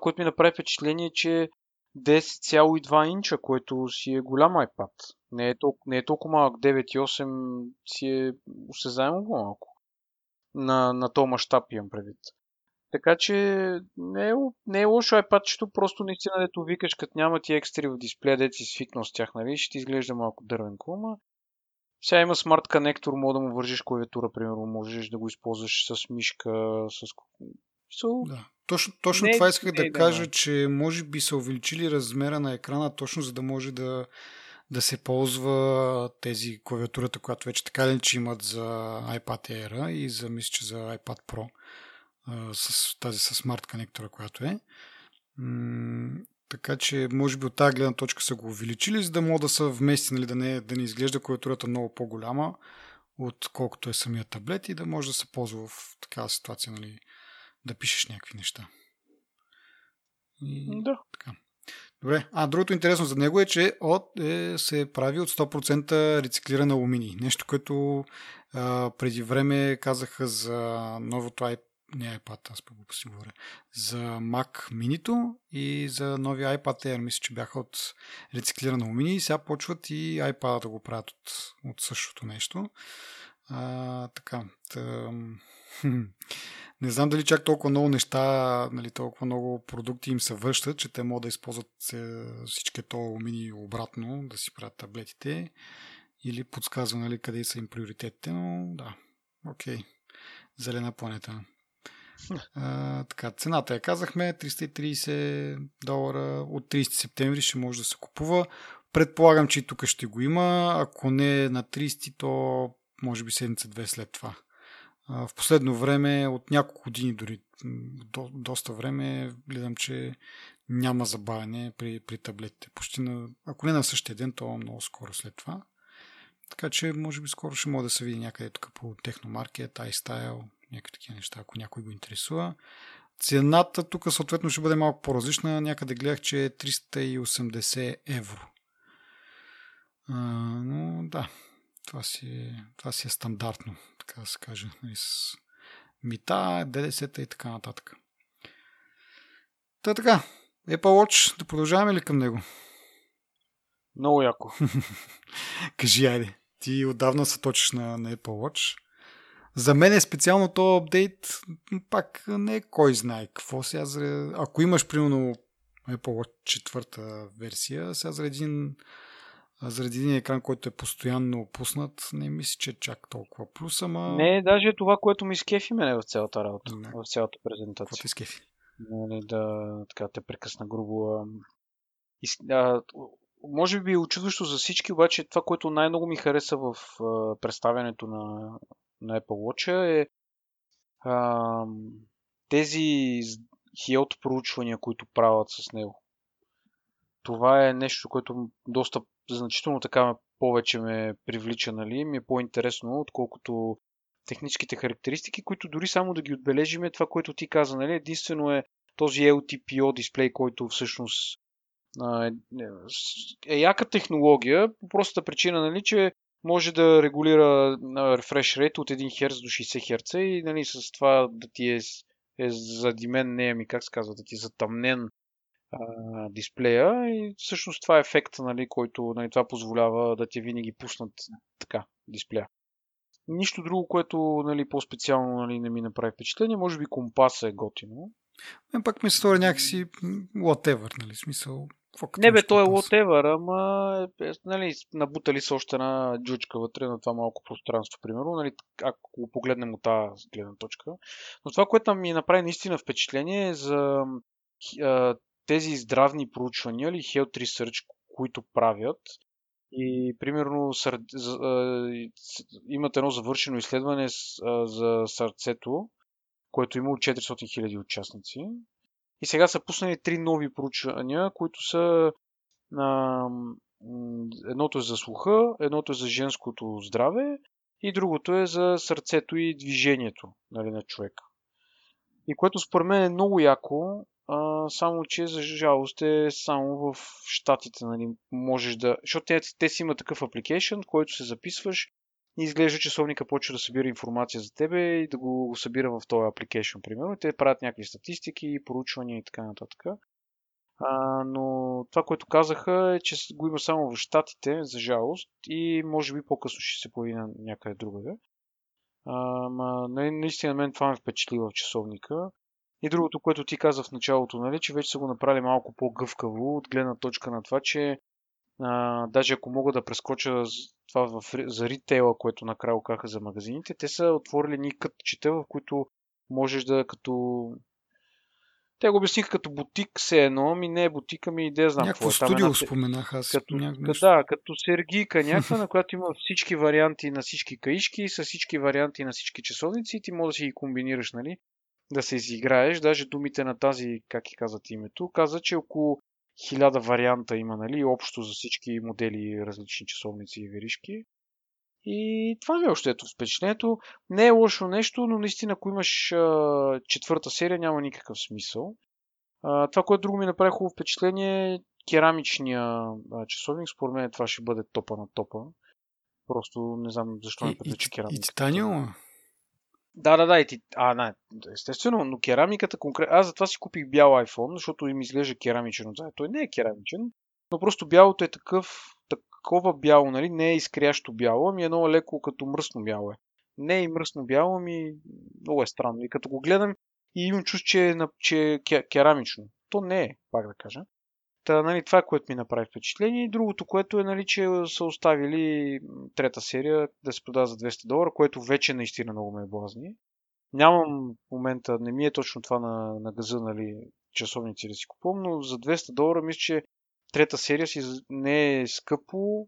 което ми направи впечатление е, че 10,2 инча, което си е голям iPad. Не е толкова малък, 9,8 си е осезаемо малко. На този мащаб имам предвид. Така че не е лошо iPad-чето, просто наистина дето викаш, като няма ти екстри в дисплея, дето си свикнал с тях, нали, ще ти изглежда малко дървенко, ама сега има смарт конектор, може да му вържиш клавиатура, примерно, можеш да го използваш с мишка, Да. Точно не, това исках да кажа, че може би са увеличили размера на екрана, точно за да може да се ползва тези клавиатурата, която вече така ли, че имат за iPad Air и за, мисля, че за iPad Pro, с тази със смарт конектора, която е. Така че, може би от тази гледна точка са го увеличили, за да могат да са вмести, нали, да не изглежда клавиатурата много по-голяма, отколкото е самия таблет и да може да се ползва в такава ситуация, нали, да пишеш някакви неща. И, да. Така. Добре. Другото интересно за него е, че се прави от 100% рециклиран алуминий. Нещо, което преди време казаха за новото iPad, аз по-глупо си говоря, за Mac Mini-то и за новия iPad Air, мисля, че бяха от рециклиран алуминий и сега почват и iPad да го правят от същото нещо. Така. Не знам дали чак толкова много неща, нали, толкова много продукти им се връщат, че те могат да използват всички алумини обратно, да си правят таблетите или подсказва, нали, къде са им приоритетите, но да, окей. Зелена планета. Така, цената я казахме, $330, от 30 септември ще може да се купува. Предполагам, че и тук ще го има, ако не на 30, то може би седмица-две след това. В последно време, от няколко години дори, доста време, гледам, че няма забавяне при таблетите. Почти ако не на същия ден, то много скоро след това. Така че, може би скоро ще мога да се види някъде тук по Техномаркет, iStyle, някакви такива неща, ако някой го интересува. Цената тук съответно ще бъде малко по-различна. Някъде гледах, че е €380. Но да, това си е стандартно, така да се каже, с мита, ДДС-та и така нататък. Така, Apple Watch, да продължаваме ли към него? Много яко. Кажи, айде, ти отдавна се точиш на Apple Watch. За мен е специално този апдейт, пак не е кой знае какво. Сега, ако имаш, примерно, Apple Watch 4-та версия, сега заради един екран, който е постоянно опуснат, не мисля, че чак толкова плюс, ама... Не, даже това, което ми скефи мене в цялата работа, в цялата презентация. Какво ти скефи? Нали, да, така, те прекъсна грубо. Може би е очудващо за всички, обаче това, което най-много ми хареса в представянето на Apple Watch е тези health проучвания, които правят с него. Това е нещо, което доста значително така повече ме привлича, нали, ми е по-интересно, отколкото техническите характеристики, които дори само да ги отбележим е това, което ти каза, нали, единствено е този LTPO дисплей, който всъщност е яка технология, по простата причина, нали, че може да регулира refresh rate от 1 Hz до 60 Hz и, нали, с това да ти е задимен, да ти е затъмнен дисплея и всъщност това е ефект, нали, който, нали, това позволява да ти винаги пуснат така дисплея. Нищо друго, което, нали, по-специално, нали, не ми направи впечатление, може би компаса е готино. Мен пак ми се стори някакси whatever, нали, смисъл. Не бе, то е whatever, ама нали, набутали са още една джучка вътре на това малко пространство, примерно, нали, ако погледнем от тази гледна точка. Но това, което ми направи наистина впечатление е за тези здравни проучвания, или Health Research, които правят. И, примерно, имат едно завършено изследване за сърцето, което има от 400 000 участници. И сега са пуснали три нови проучвания, които са... едното е за слуха, едното е за женското здраве и другото е за сърцето и движението, нали, на човека. И което според мен е много яко, само че за жалост е само в щатите. Нали, можеш да... Защото те си имат такъв апликейшън, който се записваш и изглежда часовника почва да събира информация за тебе и да го събира в този апликейшън, примерно. И те правят някакви статистики, проучвания и така нататък. Но това, което казаха е, че го има само в щатите, за жалост, и може би по-късно ще се появи някъде другаде. Наистина мен това ме впечатли в часовника. И другото, което ти каза в началото, нали, че вече са го направили малко по-гъвкаво от гледна точка на това, че даже ако мога да прескоча това за ритейла, което накрая окаха за магазините, те са отворили ни кътчета, в които можеш да като... Те го обясниха като бутик се едно, ами не е бутик, ами и да знам какво е. Някакво студио споменах аз. Да, като сергийка някаква, на която има всички варианти на всички каишки, с всички варианти на всички часовници и ти може да си ги комбинираш, нали? Да се изиграеш. Даже думите на тази, как и казват името, каза, че около 1000 варианта има, нали, общо за всички модели, различни часовници и веришки. И това ми е още ето впечатлението. Не е лошо нещо, но наистина, ако имаш четвърта серия, няма никакъв смисъл. Това, което друго ми направи хубаво впечатление е керамичния часовник. Според мен това ще бъде топа на топа. Просто не знам защо не предвича керамиката. И титаниума? Да, естествено, но керамиката конкретно... Аз затова си купих бял iPhone, защото им изглежда керамичен отзад. Той не е керамичен, но просто бялото е такова бяло, нали? Не е изкрящо бяло, ами едно леко като мръсно бяло е. Не е и мръсно бяло, ами много е странно. И като го гледам и имам чувство, че е керамично. То не е, пак да кажа. Та, нали, това е, което ми направи впечатление. И другото, което е, нали, че са оставили трета серия да се продава за $200, което вече наистина много ме блазни. Нямам в момента, не ми е точно това на газа, нали, часовници да си купувам, но за $200 мисля, че трета серия си не е скъпо.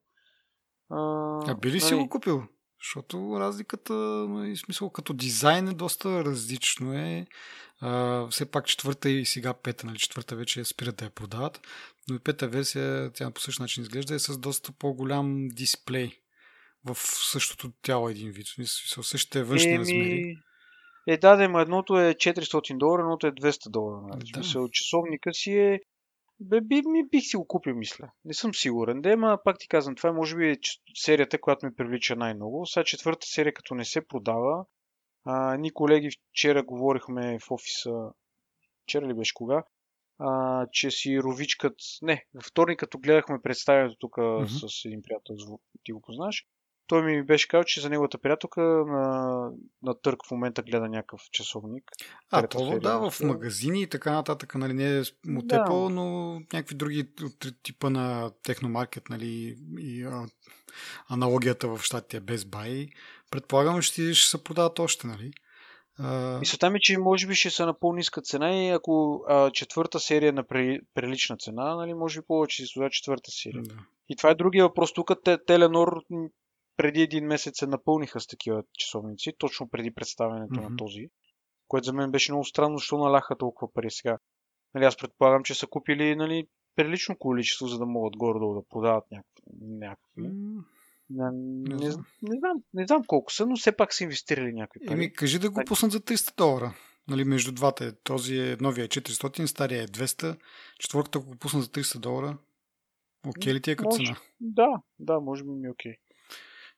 А би ли, нали, си го купил? Защото разликата, в смисъл, като дизайн е доста различно е. Все пак четвърта и сега пета, нали, четвърта вече спират да я продават, но и пета версия, тя по същия начин изглежда, е с доста по-голям дисплей в същото тяло един вид, в същите външни размери. Да, едното е $400, едното е $200. Нали. Да. Мисъл, часовника си е... бих си го купил, мисля. Не съм сигурен. Пак ти казвам, това е може би серията, която ми привлича най-много. Сега четвърта серия, като не се продава. Ни колеги вчера говорихме в офиса, вчера ли беше кога, че си ровичкат... Не, във вторник, като гледахме представянето тук с един приятел, ти го познаш, той ми беше казал, че за неговата приятелка на търг в момента гледа някакъв часовник. Това да, в магазини и така нататък, нали, не е от Apple, но някакви други типа на техномаркет, нали, и аналогията в щатите Best Buy. Предполагам, че ще се продават още, нали? Мисълта ми, че може би ще са на по-ниска цена и ако четвърта серия на прилична цена, нали, може би повече си продава четвърта серия. Да. И това е другия въпрос. Тук Теленор преди един месец се напълниха с такива часовници, точно преди представянето на този, което за мен беше много странно, защо наляха толкова пари сега. Нали, аз предполагам, че са купили, нали, прилично количество, за да могат горе-долу да продават някакви. Не знам колко са, но все пак са инвестирали някакви пари. Кажи да го пуснат за $300. Нали, между двата, този е новия $400, стария е $200, четвърката го пуснат за $300. Окей ли ти е като цена? Да, може би ми е окей.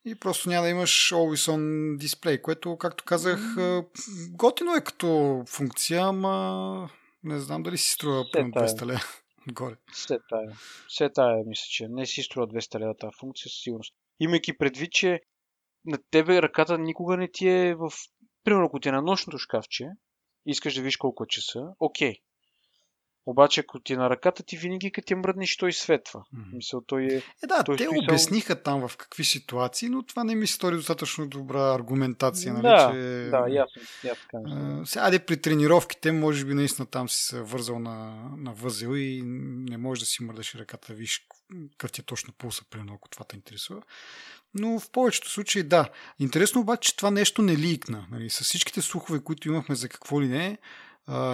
И просто няма да имаш Always On дисплей, което, както казах, готино е като функция, ама не знам дали си струва по 200 лева горе. Все тая, мисля, че не си струва 200 лева тази функция със сигурност. Имайки предвид, че на тебе ръката никога не ти е в... Примерно, ако ти е на нощното шкафче, искаш да видиш колко часа, окей. Обаче, ако ти е на ръката, ти винаги като ти мръднеш, той светва. Мисъл, той е... Той те обясниха там в какви ситуации, но това не ми стори достатъчно добра аргументация. Ясно. Сега де при тренировките, може би наистина там си се вързал на възел и не можеш да си мръдаш ръката, виж къв ти е точно пулса, примерно, ако това те интересува. Но в повечето случаи да. Интересно обаче, че това нещо не ликна. Нали? С всичките слухове, които имахме за какво ли не е,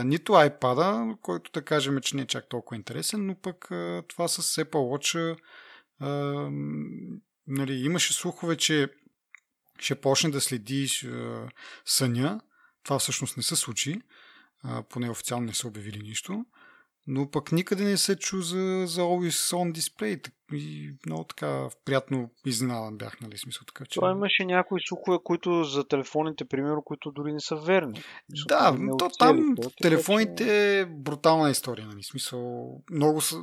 нито iPad-а, който да кажем, че не е чак толкова интересен, но пък това с Apple Watch нали, имаше слухове, че ще почне да следиш съня. Това всъщност не се случи. Поне официално не са обявили нищо. Но пък никъде не се чу за Always On Display. И много така приятно изненадан бях, нали, смисъл така, че... Това имаше някои слухове, които за телефоните, примерно, които дори не са верни. Да, то там телефоните е брутална история, нали, смисъл. Много са...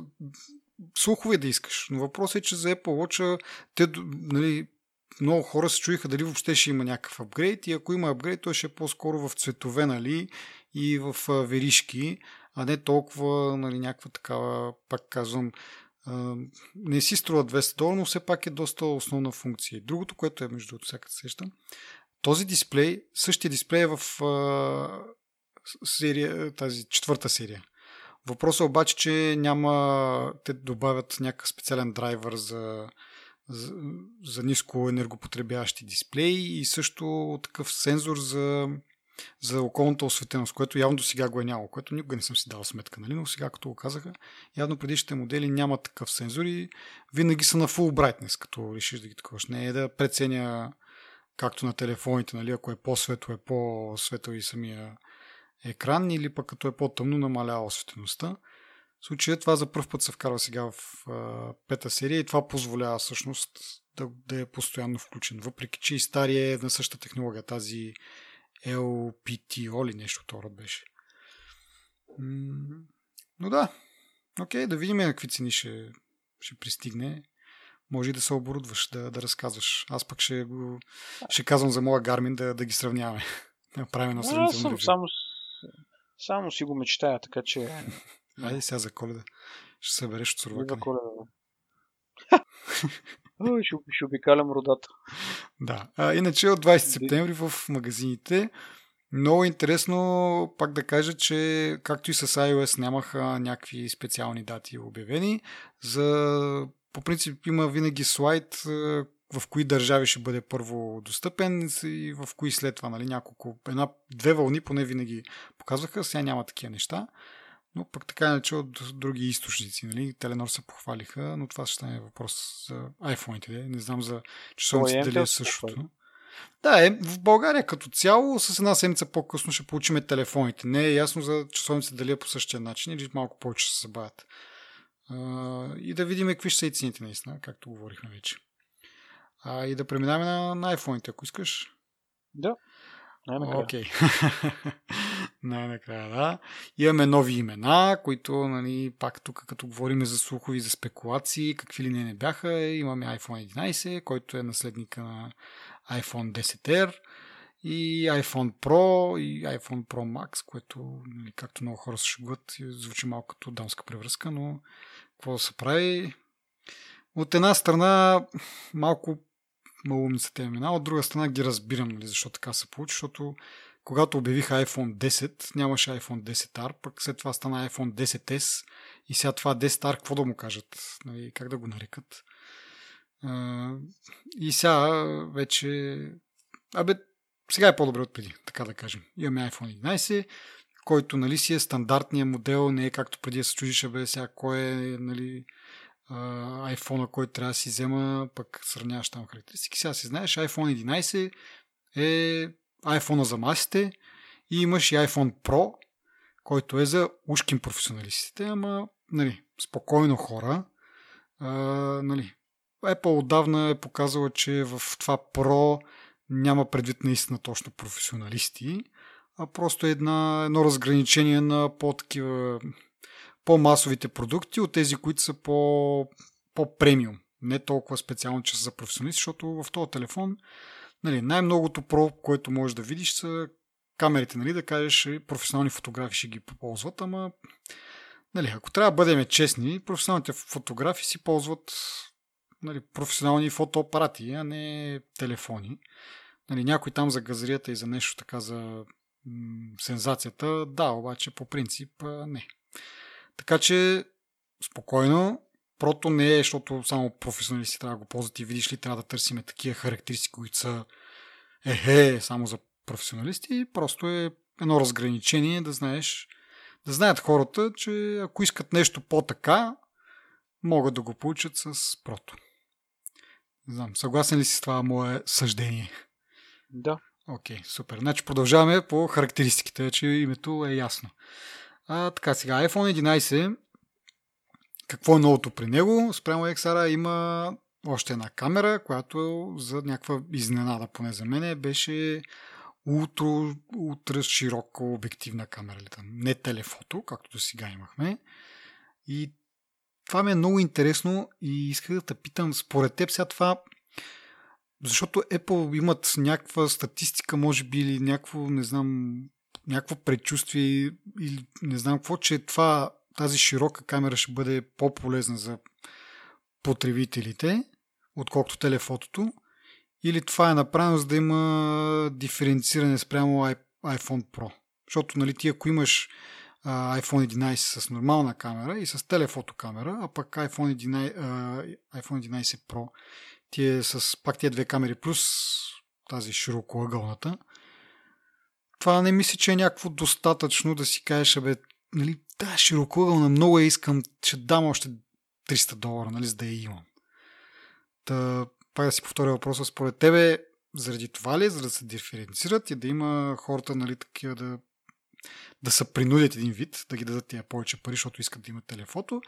слухове да искаш. Но въпросът е, че за Apple Watch те, нали, много хора се чуиха дали въобще ще има някакъв апгрейд и ако има апгрейд, той ще е по-скоро в цветове, нали, и в веришки, а не толкова, нали, някаква такава, пак казвам, не си струва $200, но все пак е доста основна функция. Другото, което е между всяка сещам, този дисплей, същия дисплей е в серия, тази четвърта серия. Въпросът е обаче, че няма, те добавят някакъв специален драйвер за ниско енергопотребяващи дисплей и също такъв сензор за околната осветеност, което явно до сега го е нямало, което никога не съм си дал сметка, нали? Но сега като го казаха, явно предишните модели няма такъв сензор и винаги са на full brightness, като решиш да ги таковаш. Не е да преценя както на телефоните, нали? Ако е по-светло, е по-светъл и самия екран, или пък като е по-тъмно, намалява осветеността. В случая това за пръв път се вкарва сега в пета серия и това позволява всъщност да е постоянно включен, въпреки че и стария е на същата технология, тази LPTO ли нещо това беше. Но да. Окей, да видим какви цени ще пристигне. Може и да се оборудваш, да разказваш. Аз пък ще казвам за моя Garmin да ги сравняваме. Направим едно сравнително ревю. Само си го мечтая, така че... Айде сега за Коледа. Ще събереш от сурвакане. За Коледа, да. Ще обикалям родата. Да. Иначе от 20 септември в магазините. Много интересно пак да кажа, че както и с iOS нямаха някакви специални дати обявени. По принцип има винаги слайд в кои държави ще бъде първо достъпен и в кои след това. Нали, две вълни поне винаги показваха. Сега няма такива неща. Но пък така иначе от други източници. Нали? Теленор се похвалиха, но това ще стане въпрос за iPhone-ите. Не знам за часовниците дали е същото. Да, в България като цяло с една седмица по-късно ще получим телефоните. Не е ясно за часовниците дали е по същия начин или малко повече ще се забавят. И да видим какви ще са и цените наистина, както говорихме вече. И да преминаваме на iPhone-ите, ако искаш. Да. Окей. Най-накрая, да. Имаме нови имена, които, нали, пак тук, като говорим за слухови, за спекулации, какви ли не бяха, имаме iPhone 11, който е наследника на iPhone XR и iPhone Pro и iPhone Pro Max, което, нали, както много хора се шегуват, звучи малко като дамска превръзка, но какво да се прави? От една страна малко малумница те имена, от друга страна ги разбирам, нали, защо така се получи, защото когато обявиха iPhone 10, нямаше iPhone 10R, пък след това стана iPhone 10S и сега това 10R, какво да му кажат? Нали, как да го нарекат? И сега вече... сега е по-добре от преди, така да кажем. Имаме iPhone 11, който, нали, си е стандартния модел, не е както преди да се чудиш, сега кой е, нали, iPhone-а, който трябва да си взема, пък сравняваш там характеристики. Сега си знаеш, iPhone 11 е... iPhone-а за масите и имаш и iPhone Pro, който е за ушкин професионалистите, ама, нали, спокойно хора. Нали, Apple отдавна е показала, че в това Pro няма предвид наистина точно професионалисти, а просто едно разграничение на по-масовите продукти от тези, които са по-премиум. Не толкова специално, че са за професионалисти, защото в този телефон, нали, най-многото Pro, което можеш да видиш, са камерите, нали, да кажеш, професионални фотографи ще ги ползват, ама нали, ако трябва да бъдем честни, професионалните фотографи си ползват нали, професионални фотоапарати, а не телефони. Нали, някой там за газарията и за нещо така за сензацията, да, обаче по принцип не. Така че спокойно, прото не е, защото само професионалисти трябва да го ползват и видиш ли трябва да търсиме такива характеристики, които са само за професионалисти, просто е едно разграничение да знаеш, да знаят хората, че ако искат нещо по-така, могат да го получат с прото. Не знам, съгласен ли си с това мое съждение? Да. Окей, супер. Значи продължаваме по характеристиките, че името е ясно. Така сега, iPhone 11, какво е новото при него? Спрямо XR-а има още една камера, която за някаква изненада, поне за мене, беше ултра широка обективна камера. Не телефото, както до сега имахме. И това ми е много интересно и исках да те питам, според теб сега това, защото Apple имат някаква статистика, може би, или някакво, не знам, някакво предчувствие или не знам какво, че това, тази широка камера ще бъде по-полезна за потребителите, отколкото телефотото, или това е направено, за да има диференциране спрямо iPhone Pro. Защото, нали, ти ако имаш iPhone 11 с нормална камера и с телефото камера, а пък iPhone 11 Pro ти е с пак тия две камери плюс тази широкоъгълната, това не мисля, че е някакво достатъчно да си кажеш, абе, нали, да, широкоъгълна много я искам, ще дам още $300, нали, за да я имам. Та, пак да си повторя въпроса, според тебе, заради това ли, за да се диференцират и да има хората, нали, такива да се принудят един вид, да ги дадат тия повече пари, защото искат да имат телефото,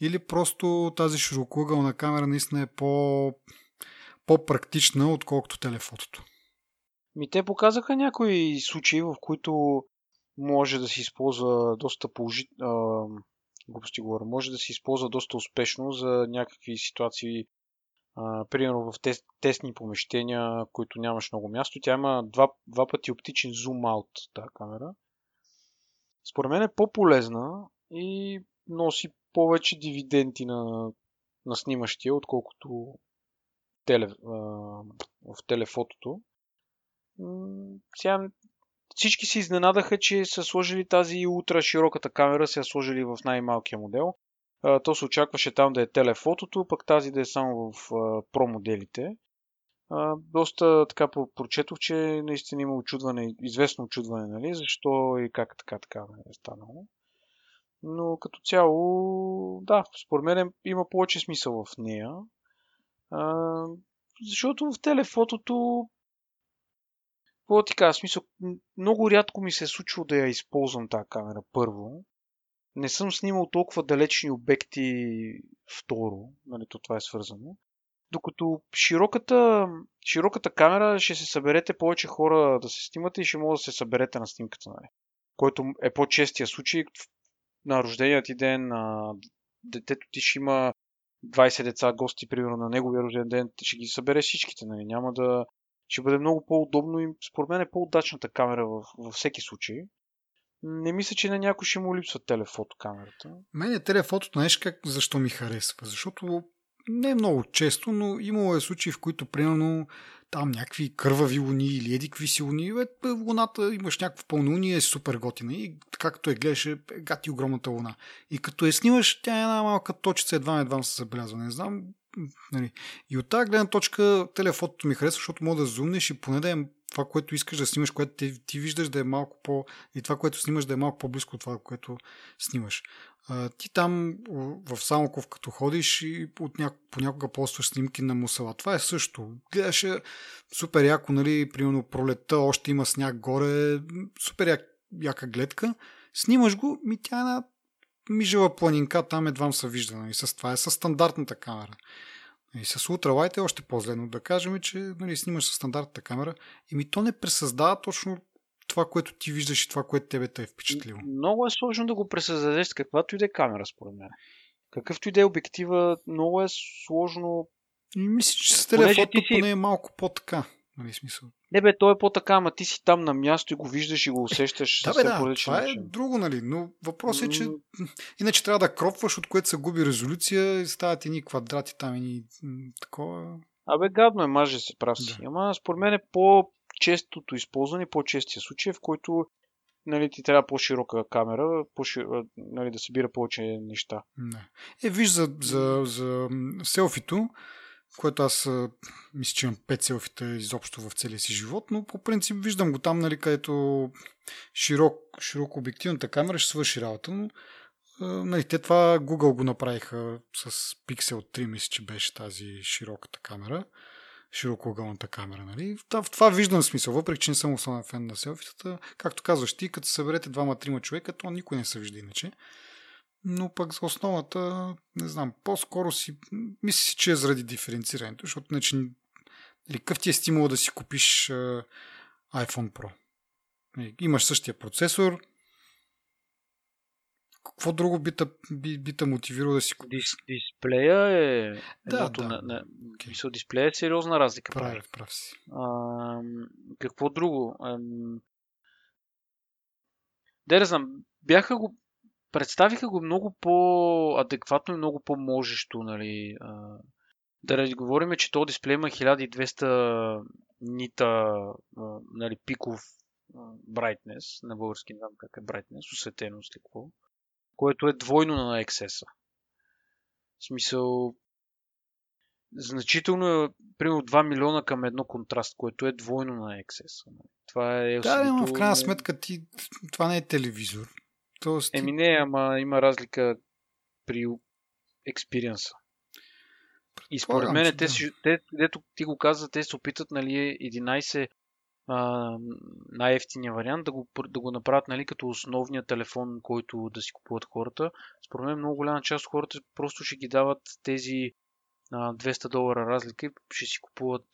или просто тази широкоъгълна камера наистина е по-практична, отколкото телефотото? Ми те показаха някои случаи, в които може да се използва доста може да се използва доста успешно за някакви ситуации, примерно в тесни помещения, които нямаш много място. Тя има два пъти оптичен зум-аут, тази камера. Според мен е по-полезна и носи повече дивиденти на снимащия, отколкото в телефотото. Сега всички се изненадаха, че са сложили тази ултра широката камера, са сложили в най-малкия модел. То се очакваше там да е телефотото, пък тази да е само в Pro моделите. Доста така прочетох, че наистина има очудване, известно очудване, нали, защо и как така не е станало. Но като цяло, да, според мен има повече смисъл в нея. Защото в телефотото, много рядко ми се е случило да я използвам тази камера, първо. Не съм снимал толкова далечни обекти, второ, нали, то това е свързано. Докато широката камера ще се съберете повече хора да се снимате и ще може да се съберете на снимката, нали. Който е по-честия случай, на рождения ти ден, на детето ти ще има 20 деца гости, примерно на неговия рожден ден, ще ги събере всичките, нали, ще бъде много по-удобно и според мен е по-удачната камера във всеки случай. Не мисля, че на някой ще му липсва телефотокамерата. Мене телефотото, знаеш как, защо ми харесва? Защото не е много често, но имало е случаи, в които примерно там някакви кървави луни или едикви си луни, луната имаш някаква пълнолуния, е супер готина и така като я гледаш, е гати огромната луна. И като я снимаш, тя е една малка точица, едва се забелязва, не знам. Нали. И от тази гледна точка телефотото ми харесва, защото може да зумнеш и поне да е това, което искаш да снимаш, което ти виждаш да е малко и това, което снимаш да е малко по-близко от това, което снимаш. Ти там в Самоков като ходиш и понякога полстваш снимки на мусала. Това е също. Гледаш супер яко, нали, примерно пролетта, още има сняг горе, супер яка гледка. Снимаш го, тя е една мижева планинка, там едвам се вижда. Нали, с това е със стандартната камера. И с ултралайт е още по-зле, но да кажем, че нали, снимаш със стандартната камера и то не пресъздава точно това, което ти виждаш и това, което тебе те е впечатлило. Много е сложно да го пресъздадеш с каквато и да е камера, според мен. Какъвто и да е обектива, много е сложно. Мисля, че с телефото поне е малко по-така. Нали, смисъл. Не бе, той е по-така, ама ти си там на място и го виждаш и го усещаш. Да, бе, да, това е друго, нали, но въпросът е, че иначе трябва да кропваш, от което се губи резолюция и стават едни квадрати там, едни такова. Абе, гадно е, маже се, прав си. Да. Ама според мен е по-честото използване, по-честия случай, в който нали, ти трябва по-широка камера, нали, да събира повече неща. Не. Е, виж за селфито, което аз мисля, че имам 5 селфита изобщо в целия си живот, но по принцип виждам го там, нали, където широко обективната камера ще свърши работа, но нали, те това Google го направиха с Pixel 3, мисля, че беше тази широката камера, широкоъгълната камера. Нали. В това виждам смисъл, въпреки че не съм основен фен на селфитата. Както казваш ти, като съберете 2-3 човека, то никой не се вижда иначе. Но пък основата, не знам, по-скоро си, мисля си, че е заради диференцирането, защото иначе какъв ти е стимул да си купиш iPhone Pro? Имаш същия процесор, какво друго би те мотивирало да си купиш? Дисплея е... Да. Okay. Дисплея е сериозна разлика. Прав си. Какво друго? Да знам, бяха го... Представиха го много по-адекватно и много по-можещо. Нали. Да не говорим, че този дисплей има 1200 нита, нали, пиков brightness, на български не знам как е brightness, осветеност ли какво, което е двойно на XS-а. В смисъл, значително е примерно 2 милиона към едно контраст, което е двойно на XS-а. Това е LCD-то, но в крайна сметка това не е телевизор. Еми не, ама има разлика при експириенса. И според мен, дето ти го каза, те се опитат, нали, 11 най-ефтиния вариант да го направят, нали, като основния телефон, който да си купуват хората. Според мен много голяма част от хората просто ще ги дават тези $200 разлика и ще си купуват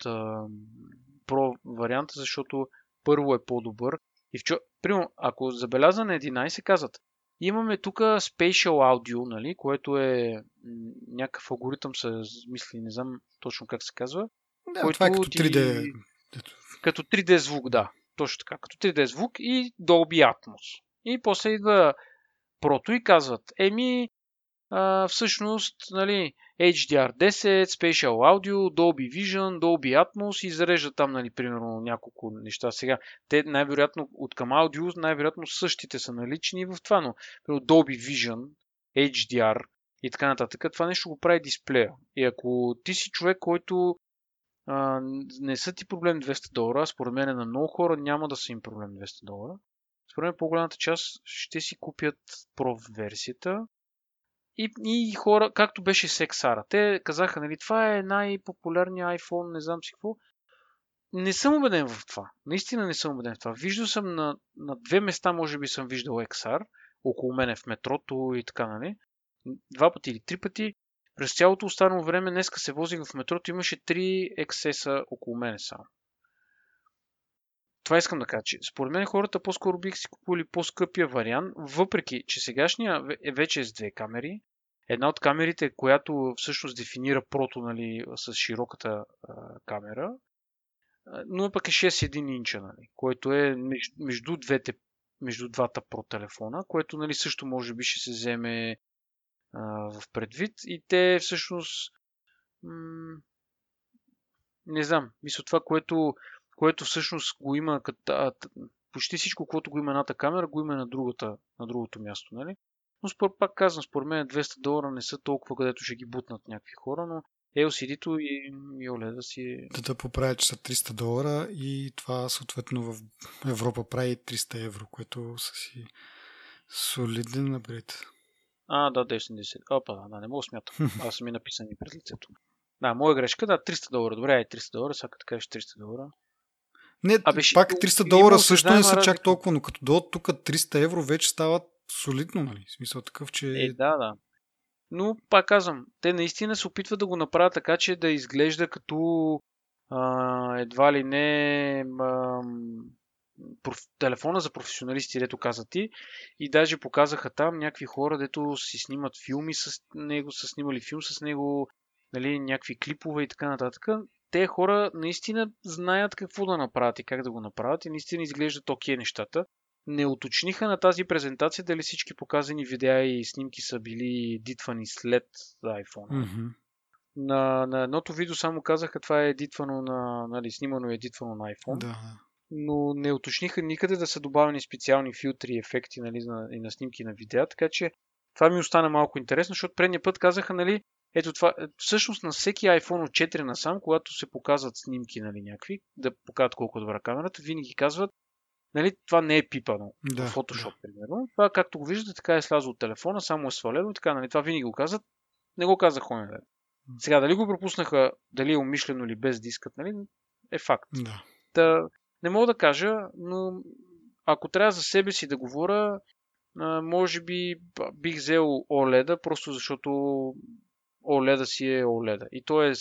Pro варианта, защото първо е по-добър. И примерно, ако забеляза на 11, казват, имаме тук Spatial Audio, нали, което е някакъв алгоритъм се мисли, не знам точно как се казва. Да, който това е като 3D. Като 3D звук, да. Точно така. Като 3D звук и Dolby Atmos. И после идва Pro-то и казват, всъщност, нали, HDR10, Spatial Audio, Dolby Vision, Dolby Atmos и зарежда там, нали, примерно няколко неща. Сега, те най-вероятно от към аудио, най-вероятно същите са налични в това, но Dolby Vision, HDR и така нататък, това нещо го прави дисплея. И ако ти си човек, който не са ти проблем $200, според мен на много хора няма да са им проблем $200, според мен по-голямата част ще си купят Pro версията. И хора, както беше с XR-а, те казаха, нали, това е най-популярният iPhone, не знам си какво. Не съм убеден в това. Наистина не съм убеден в това. Виждал съм на 2 места, може би съм виждал XR, около мене в метрото и така, нали. 2 пъти или 3 пъти. През цялото останало време, днеска се возих в метрото, имаше 3 XS-а около мене само. Това искам да кажа, че според мен хората по-скоро бих си купили по-скъпия вариант, въпреки че сегашния е вече с 2 камери. Една от камерите, която всъщност дефинира прото, нали, с широката камера, но пък е 6,1 инча, нали, което е между двата про телефона, което, нали, също може би ще се вземе в предвид. И те всъщност не знам, мисля това, което всъщност го има, почти всичко, което го има едната камера, го има на другото място, нали? Но пак казвам, според мен $200 не са толкова, където ще ги бутнат някакви хора, но LCD-то и OLED-а си... Да поправя, че са $300 и това съответно в Европа прави €300, което са си солиден апгрейд. $10. Не мога смятам. Аз съм и написан и пред лицето. Да, моя грешка, $300. Добре, $300, сега като кажеш $300... Не, пак $300 също не са чак толкова, но като до тук €300 вече стават солидно, нали? В смисъл такъв, че... Да. Но пак казвам, те наистина се опитват да го направят така, че да изглежда като едва ли не телефона за професионалисти, дето каза ти. И даже показаха там някакви хора, дето си снимат филми с него, са снимали филм с него, нали, някакви клипове и така нататък. те хора наистина знаят какво да направят и как да го направят и наистина изглеждат окей нещата. Не уточниха на тази презентация дали всички показани видеа и снимки са били едитвани след iPhone. Mm-hmm. На едното видео само казаха, това е едитвано на, нали, снимано и едитвано на iPhone. Да. Но не уточниха никъде да са добавени специални филтри и ефекти, нали, и на снимки и на видеа, така че това ми остана малко интересно, защото предния път казаха, нали, ето това, всъщност на всеки iPhone от 4 насам, когато се показват снимки, нали, някакви, да покажат колко добра камерата, винаги казват, нали, това не е пипано да, в Photoshop, да, примерно. Това, както го виждате, така е слязло от телефона, само е свалено и така, нали, това винаги го казват, не го казах хонеда. Сега, дали го пропуснаха, дали е умишлено или без дискът, нали, е факт. Да. Та, не мога да кажа, но ако трябва за себе си да говоря, може би бих взел OLED-а, просто защото OLED-а си е OLED-а. И то е с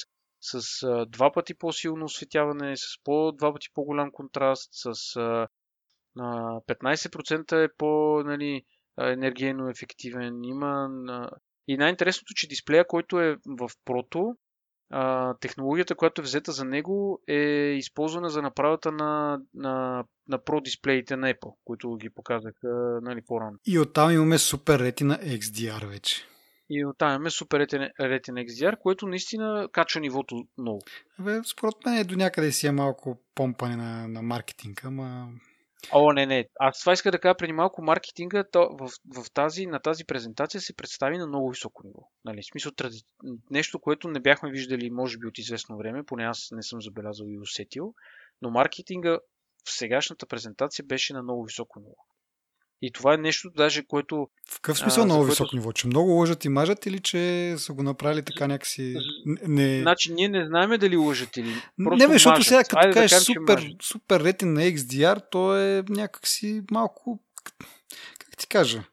2 пъти по-силно осветяване, с по-2 пъти по-голям контраст, с 15% е по-енергийно, нали, ефективен. Има... И най-интересното, че дисплея, който е в Pro-то, технологията, която е взета за него, е използвана за направата на Pro дисплеите на Apple, които ги показаха, нали, по-рано. И оттам имаме Super Retina XDR вече. И оттам имаме Super Retina XDR, което наистина качва нивото много. Според мен до някъде си е малко помпане на маркетинга, ама... О, не. Аз това иска да кажа преди малко. Маркетинга на тази презентация се представи на много високо ниво. Нали? В смисъл, нещо, което не бяхме виждали, може би, от известно време, поне аз не съм забелязал и усетил, но маркетинга в сегашната презентация беше на много високо ниво. И това е нещо, даже, което... В какъв смисъл много високо ниво? Че много лъжат и мажат или че са го направили така някакси... Не... Значи ние не знаем дали лъжат или... Просто не, защото мажат. Сега като айде кажеш да супер рейтинг на XDR, то е някакси малко... Как ти кажа?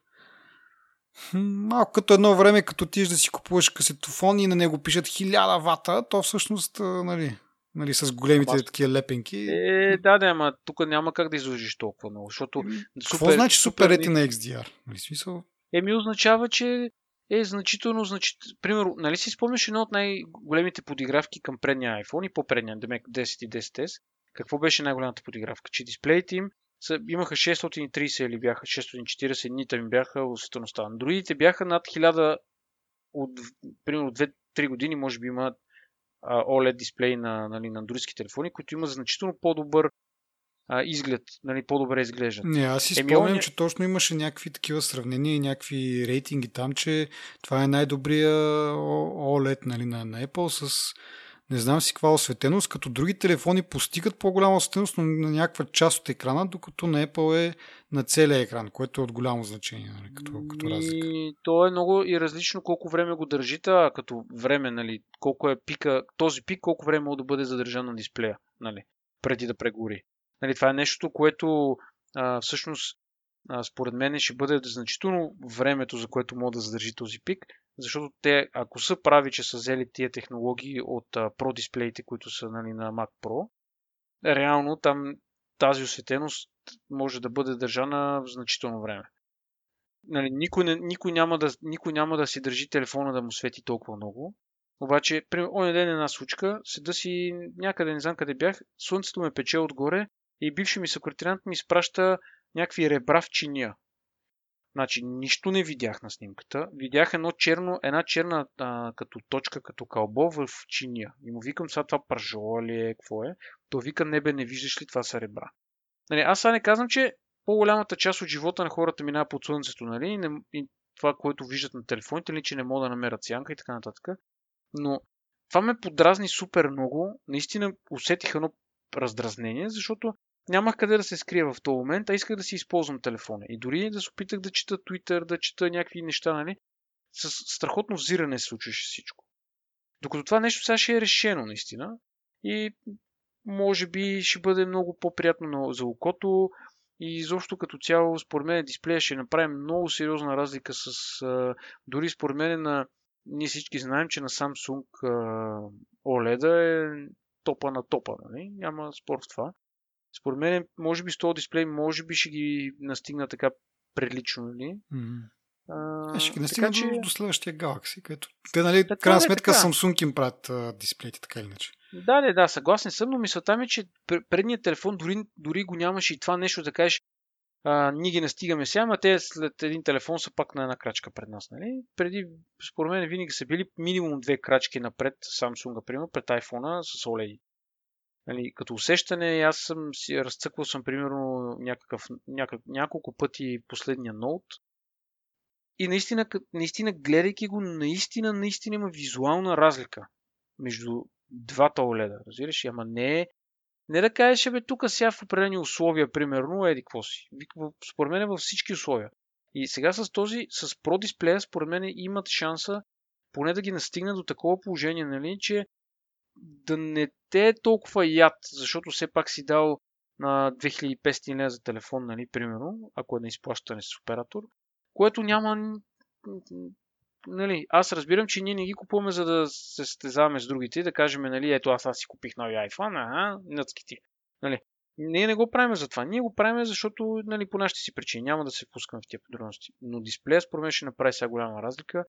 Малко като едно време, като тиш да си купуваш касетофон и на него пишат 1000 вата, то всъщност, нали... Нали, с големите такива лепенки. Да, ама тук няма как да изложиш толкова много. Защото какво значи Super Retina XDR? Нали, смисъл? Ми означава, че е значително. Примерно, нали си спомняш едно от най-големите подигравки към предния iPhone и по-предния, демек 10 и 10S? Какво беше най-голямата подигравка? Че дисплеите им имаха 630 или бяха 640, едните им бяха осветеността. Андроидите бяха над 1000 от, примерно, 2-3 години, може би имат OLED дисплей на андроидски телефони, които имат значително по-добър изглед, нали, по-добре изглеждат. Не, аз си спомням, че точно имаше някакви такива сравнения и някакви рейтинги там, че това е най-добрия OLED, нали, на Apple с не знам си каква осветеност, като други телефони постигат по-голяма осветеност, но на някаква част от екрана, докато на Apple е на целия екран, което е от голямо значение, нали, като разлика. И то е много и различно колко време го държите, а като време, нали, колко е пика, този пик, колко време може да бъде задържан на дисплея, нали, преди да прегори. Нали, това е нещо, което всъщност според мен ще бъде значително времето, за което може да задържи този пик, защото те, ако са прави, че са взели тия технологии от Pro дисплеите, които са, нали, на Mac Pro, реално там тази осветеност може да бъде държана в значително време. Нали, никой няма да си държи телефона да му свети толкова много, обаче, оня ден една случка, седа си някъде, не знам къде бях, слънцето ме пече отгоре и бивши ми съквартирант ми изпраща някакви ребра в чиния. Значи, нищо не видях на снимката. Видях една черна като точка, като кълбо в чиния. И му викам, сега това пържола ли е, какво е? То вика, небе, не виждаш ли, това са ребра. Нали, аз сега не казвам, че по-голямата част от живота на хората минава под слънцето, нали? И това, което виждат на телефоните, ли, че не могат да намерят сянка и така нататък. Но това ме подразни супер много. Наистина усетих едно раздразнение, защото нямах къде да се скрия в този момент, а исках да си използвам телефона. И дори да се опитах да чета Twitter, да чета някакви неща, нали? С страхотно взиране се случваше всичко. Докато това нещо сега ще е решено, наистина. И може би ще бъде много по-приятно за окото. И изобщо като цяло, според мен, дисплея ще направи много сериозна разлика с... Дори според мен, ние всички знаем, че на Samsung OLED-а е топа на топа, нали? Няма спор в това. Според мен, може би с този дисплей, може би ще ги настигна така прилично, нали? Ще ги настигна така, до следващия Galaxy, където те, нали, в крайна сметка Samsung им правят дисплеите, така или иначе. Да, съгласен съм, но мисълта ми е, че предният телефон дори го нямаше и това нещо да кажеш, ние ги настигаме сега, а те след един телефон са пак на една крачка пред нас. Нали? Преди, според мен, винаги са били минимум две крачки напред Samsung, примерно, пред iPhone-а с OLED. Нали, като усещане, аз съм си разцъквал съм примерно няколко пъти последния Note. И наистина гледайки го, наистина има визуална разлика между двата OLED-а, разбираш? Ама не да кажеш, бе, тук сега в определени условия, примерно, еди какво си. Според мен е във всички условия. И сега с Pro дисплея, според мен имат шанса поне да ги настигна до такова положение, нали, че да не те е толкова яд, защото все пак си дал на 2500 лв. За телефон, нали, примерно, ако е на изплащане с оператор, което няма... Нали, аз разбирам, че ние не ги купуваме, за да се състезаваме с другите и да кажем, нали, ето аз си купих нови iPhone, нъцки ти. Нали. Ние не го правим за това. Ние го правим, защото, нали, по нашите си причини няма да се пускаме в тия подробности. Но дисплея според мен ще направи сега голяма разлика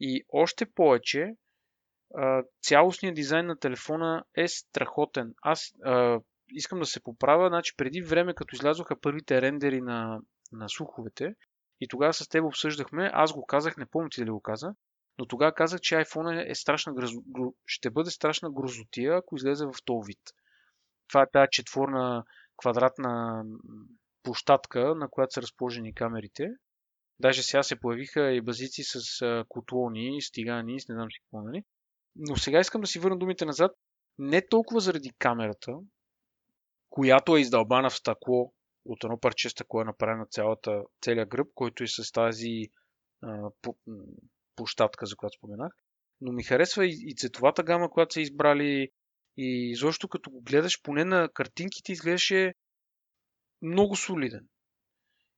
и още повече цялостният дизайн на телефона е страхотен. Аз искам да се поправя. Значи, преди време, като излязоха първите рендери на слуховете, и тогава с теб обсъждахме, аз го казах, не помните дали го каза, но тогава казах, че iPhone ще бъде страшна грозотия, ако излезе в този вид. Това е тази четворна квадратна площадка, на която са разположени камерите. Даже сега се появиха и базици с котлони, стигани, не знам си какво, нали. Но сега искам да си върна думите назад, не толкова заради камерата, която е издълбана в стъкло, от едно парче стъкло е направена целия гръб, който е с тази площадка, за която споменах. Но ми харесва и цветовата гама, която са избрали, и защото като го гледаш, поне на картинките изглеждаше много солиден.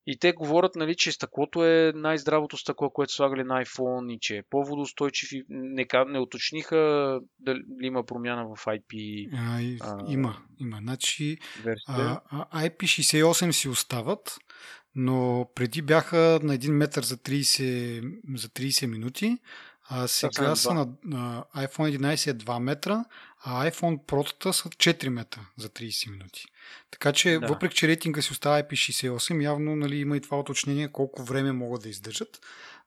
И те говорят, нали, че стъклото е най-здравото стъкло, което слагали на iPhone и че е по-водоустойчив. Не уточниха дали има промяна в IP. Има. Значи, IP68 си остават, но преди бяха на 1 метър за 30 минути, а сега са на iPhone 11 е 2 метра, а iPhone Pro-тата са 4 метра за 30 минути. Така че, въпреки че рейтинга си остава IP68, явно, нали, има и това уточнение колко време могат да издържат.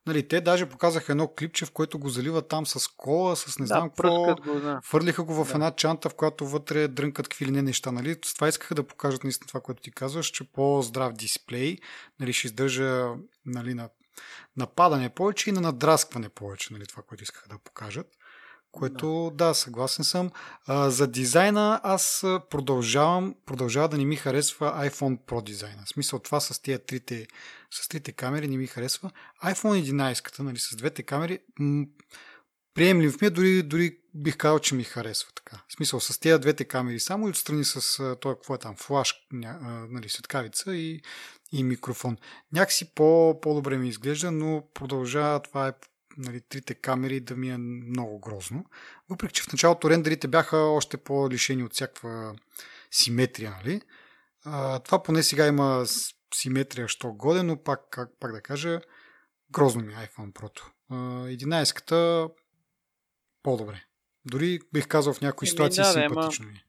Нали, те даже показаха едно клипче, в което го заливат там с кола, с не знам какво. Фърлиха го в една чанта, в която вътре дрънкат какви ли не неща. Нали. С това искаха да покажат наистина това, което ти казваш, че по-здрав дисплей, нали, ще издържа, нали, на нападане повече и на надраскване повече, нали, това, което искаха да покажат. Което, да, съгласен съм. За дизайна аз продължава да не ми харесва iPhone Pro дизайна. В смисъл това с тия трите камери не ми харесва. iPhone 11-ката, нали, с двете камери, приемлив ми е, дори бих казал, че ми харесва така. В смисъл с тия двете камери само и отстрани с това, какво е там, флаш, нали, светкавица и микрофон. Някакси по-добре ми изглежда, но продължава това е, нали, трите камери да ми е много грозно. Въпреки че в началото рендерите бяха още по-лишени от всякаква симетрия, нали? Това поне сега има симетрия, що годе, но пак да кажа, грозно ми iPhone Pro-то. 11-ката по-добре. Дори бих казал в някои ситуации симпатично ми.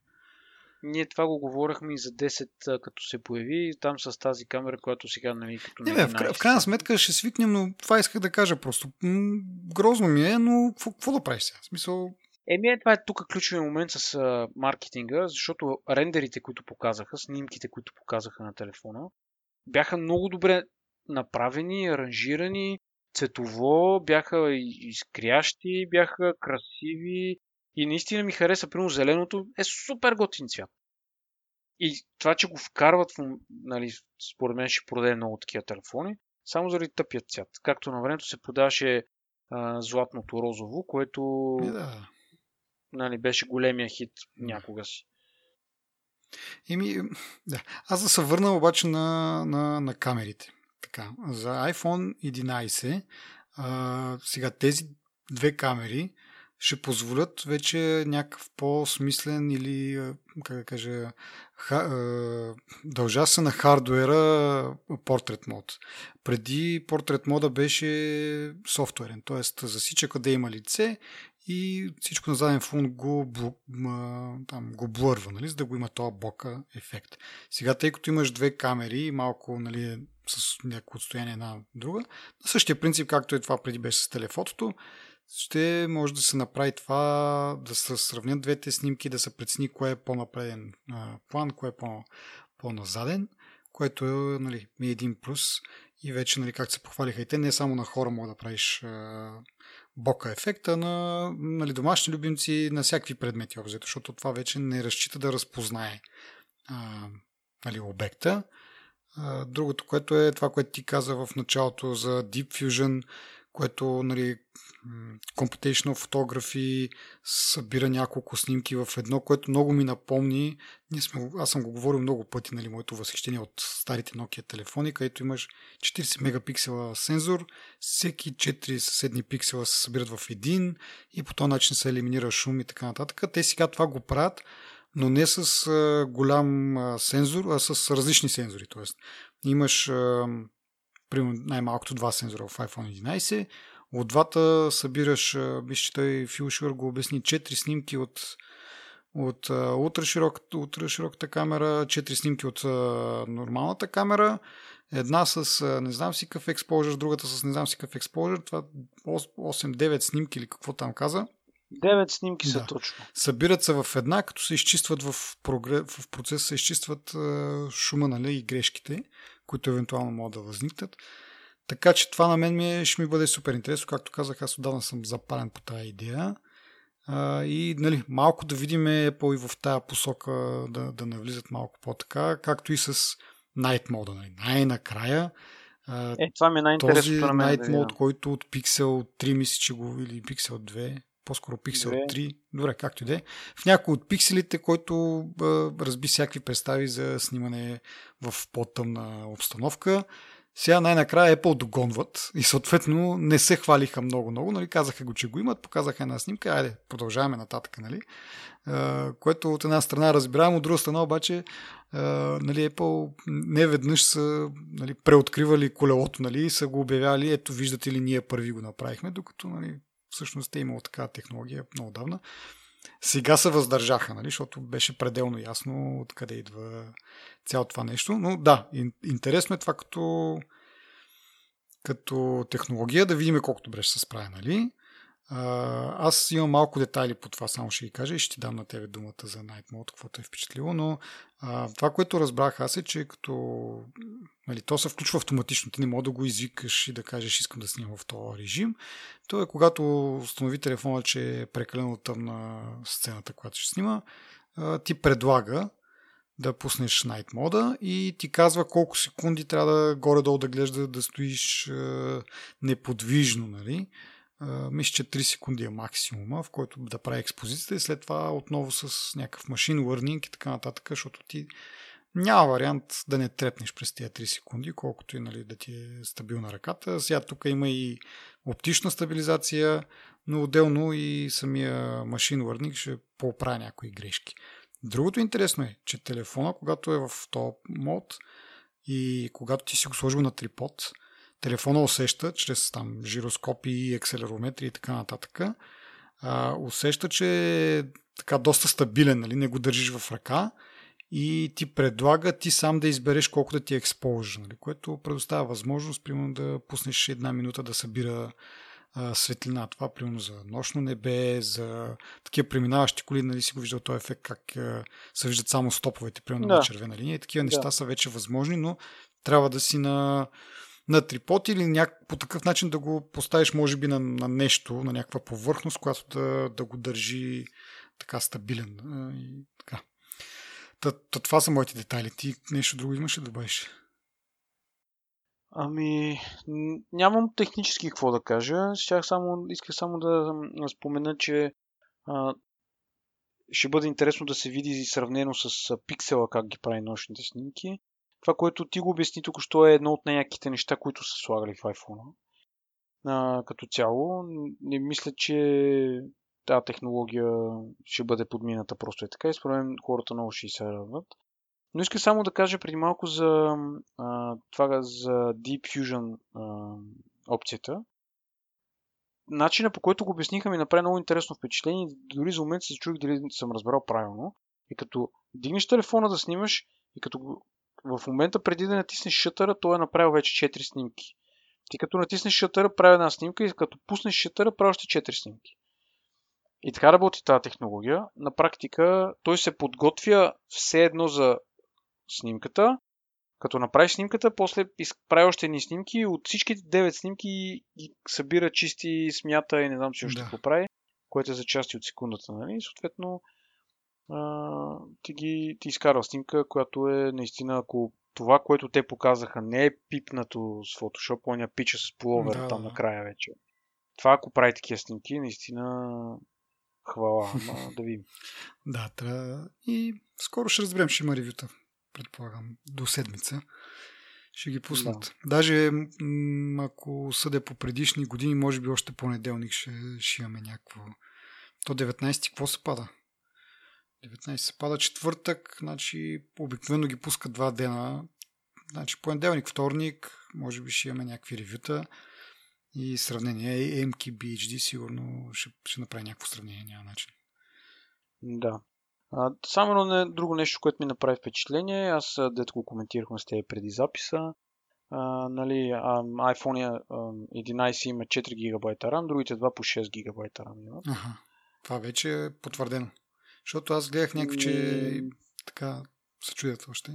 Ние това го говорихме и за 10, като се появи, там с тази камера, която сега, нали, като не е. В крайна сметка ще свикнем, но това исках да кажа просто. Грозно ми е, но какво да правиш сега? В смисъл... Това е тук ключовия момент с маркетинга, защото рендерите, които показаха, снимките, които показаха на телефона, бяха много добре направени, аранжирани, цветово, бяха изкрящи, бяха красиви. И наистина ми хареса, примерно зеленото е супер готин цвят. И това, че го вкарват, нали, според мен ще продаде много такива телефони, само заради тъпият цвят. Както на времето се продаваше златното розово, което нали, беше големия хит някога си. Аз да се върна обаче на камерите. Така. За iPhone 11 сега тези две камери ще позволят вече някакъв по-смислен или, как да кажа, дължа се на хардуера портрет мод. Преди портрет мода беше софтуерен, т.е. засича къде има лице и всичко на заден фон го блърва, нали, за да го има този бока ефект. Сега, тъй като имаш две камери, малко, нали, с някакво отстояние една друга, на същия принцип, както е това преди беше с телефотото, ще може да се направи това, да се сравнят двете снимки, да се прецени кое е по-напреден план, кое е по-назаден, което е, нали, един плюс. И вече, нали, както се похвалиха и те, не само на хора мога да правиш бока ефекта, на, нали, домашни любимци, на всякакви предмети обзето, защото това вече не разчита да разпознае нали, обекта. Другото, което е това, което ти каза в началото за Deep Fusion, което, нали, computational photography събира няколко снимки в едно, което много ми напомни. Аз съм го говорил много пъти, нали, моето възхищение от старите Nokia телефони, където имаш 40 мегапиксела сензор, всеки 4 съседни пиксела се събират в един и по този начин се елиминира шум и така нататък. Те сега това го правят, но не с голям сензор, а с различни сензори. Тоест, имаш примерно най-малкото два сензора в iPhone 11, от двата събираш, мисля, че той Фил Шилър го обясни, 4 снимки от ултрашироката камера, 4 снимки от нормалната камера, една с не знам си какъв експожър, другата с не знам си какъв експожър, това 8-9 снимки или какво там каза. 9 снимки са точно. Събират се в една, като се изчистват в процеса, се изчистват шума, нали, и грешките, които евентуално могат да възникнат. Така че това на мен ще ми бъде супер интересно. Както казах, аз отдавна съм запален по тази идея. И, нали, малко да видим Apple и в тази посока да навлизат малко по-така, както и с Night Mode. Нали. Най-накрая това ми е най-интересното на мен. Този Night Mode, който от Pixel 3 мисли, че го, или Pixel 2, по-скоро Pixel 3, добре, както и да е, в някои от пикселите, който разби всякакви представи за снимане в по-тъмна обстановка. Сега най-накрая Apple догонват и съответно не се хвалиха много-много, нали, казаха го, че го имат, показаха една снимка, айде, продължаваме нататък, нали, което от една страна разбираем, от друга страна обаче, нали, Apple не веднъж са, нали, преоткривали колелото, нали, и са го обявяли, ето виждате ли, ние първи го направихме, докато, нали, всъщност е имало такава технология много давна. Сега се въздържаха, нали, защото беше пределно ясно откъде идва цялото това нещо. Но да, интересно е това като технология, да видим колко добре ще се справя, нали. Аз имам малко детайли по това, само ще ги кажа и ще ти дам на тебе думата за Night Mode, каквото е впечатлило, но това, което разбрах аз е, че като, нали, то се включва автоматично, ти не може да го извикаш и да кажеш искам да снимам в този режим. То е, когато установи телефона, че е прекалено тъмна сцената, която ще снима, ти предлага да пуснеш Night Mode и ти казва колко секунди трябва да горе-долу да гледаш, да стоиш неподвижно, нали. Мисля, че 3 секунди е максимума, в който да прави експозицията и след това отново с някакъв machine learning и така нататък, защото ти няма вариант да не трепнеш през тези 3 секунди, колкото и, нали, да ти е стабилна ръката. Сега тук има и оптична стабилизация, но отделно и самия machine learning ще поправя някои грешки. Другото интересно е, че телефона, когато е в топ мод и когато ти си го сложил на трипод, телефона усеща, чрез там жироскопи, екселерометри и така нататък, усеща, че е така доста стабилен, нали? Не го държиш в ръка и ти предлага ти сам да избереш колко да ти експозира, нали? Което предоставя възможност, примерно, да пуснеш една минута да събира светлина. Това, примерно, за нощно небе, за такива преминаващи коли, нали, си го виждал този ефект, как се виждат само стоповете, примерно, на червена линия и такива неща са вече възможни, но трябва да си на трипод или по такъв начин да го поставиш, може би, на нещо, на някаква повърхност, която да го държи така стабилен. И така. Това са моите детайли. Ти нещо друго имаш ли да добавиш? Ами, нямам технически какво да кажа. Исках само да спомена, че ще бъде интересно да се види сравнено с пиксела как ги прави нощните снимки. Това, което ти го обясни току-що, е едно от най-яките неща, които са слагали в iPhone-а. Като цяло, не мисля, че тази технология ще бъде подмината просто е така. И според мен хората много ще се радват. Но иска само да кажа преди малко за това, за Deep Fusion опцията. начина, по който го обясниха, ми направи много интересно впечатление. Дори за момент се чух дали съм разбрал правилно. И като дигнеш телефона да снимаш, и като в момента преди да натиснеш шътъра, той е направил вече 4 снимки. Ти като натиснеш шътъра, прави една снимка, и като пуснеш шътъра, прави още 4 снимки. И така работи тази технология. На практика той се подготвя все едно за снимката. Като направи снимката, после прави още едни снимки, от всичките 9 снимки ги събира, чисти, смята и не знам си още какво прави, което е за части от секундата, нали? Съответно, ти изкарва снимка, която е наистина, ако това, което те показаха, не е пипнато с Photoshop, оня пича с пуловер там накрая вече. Това, ако прави такива снимки, наистина хвала, да видим. Да, трябва. И скоро ще разберем, ще има ревюта. Предполагам, до седмица ще ги пуснат. Да. Даже ако съде по предишни години, може би още понеделник ще имаме някакво. То 19-ти какво се пада? 19 се пада четвъртък, значи обикновено ги пуска 2 дена. Значи понеделник, вторник, може би ще имаме някакви ревюта и сравнение. MKBHD сигурно ще направи някакво сравнение, няма начин. Да. Само едно друго нещо, което ми направи впечатление, аз дето го коментирахме с тебе преди записа, iPhone 11 има 4 GB RAM, другите два по 6 GB RAM имат. Аха, това вече е потвърдено, защото аз гледах някакви, че така се чудят още.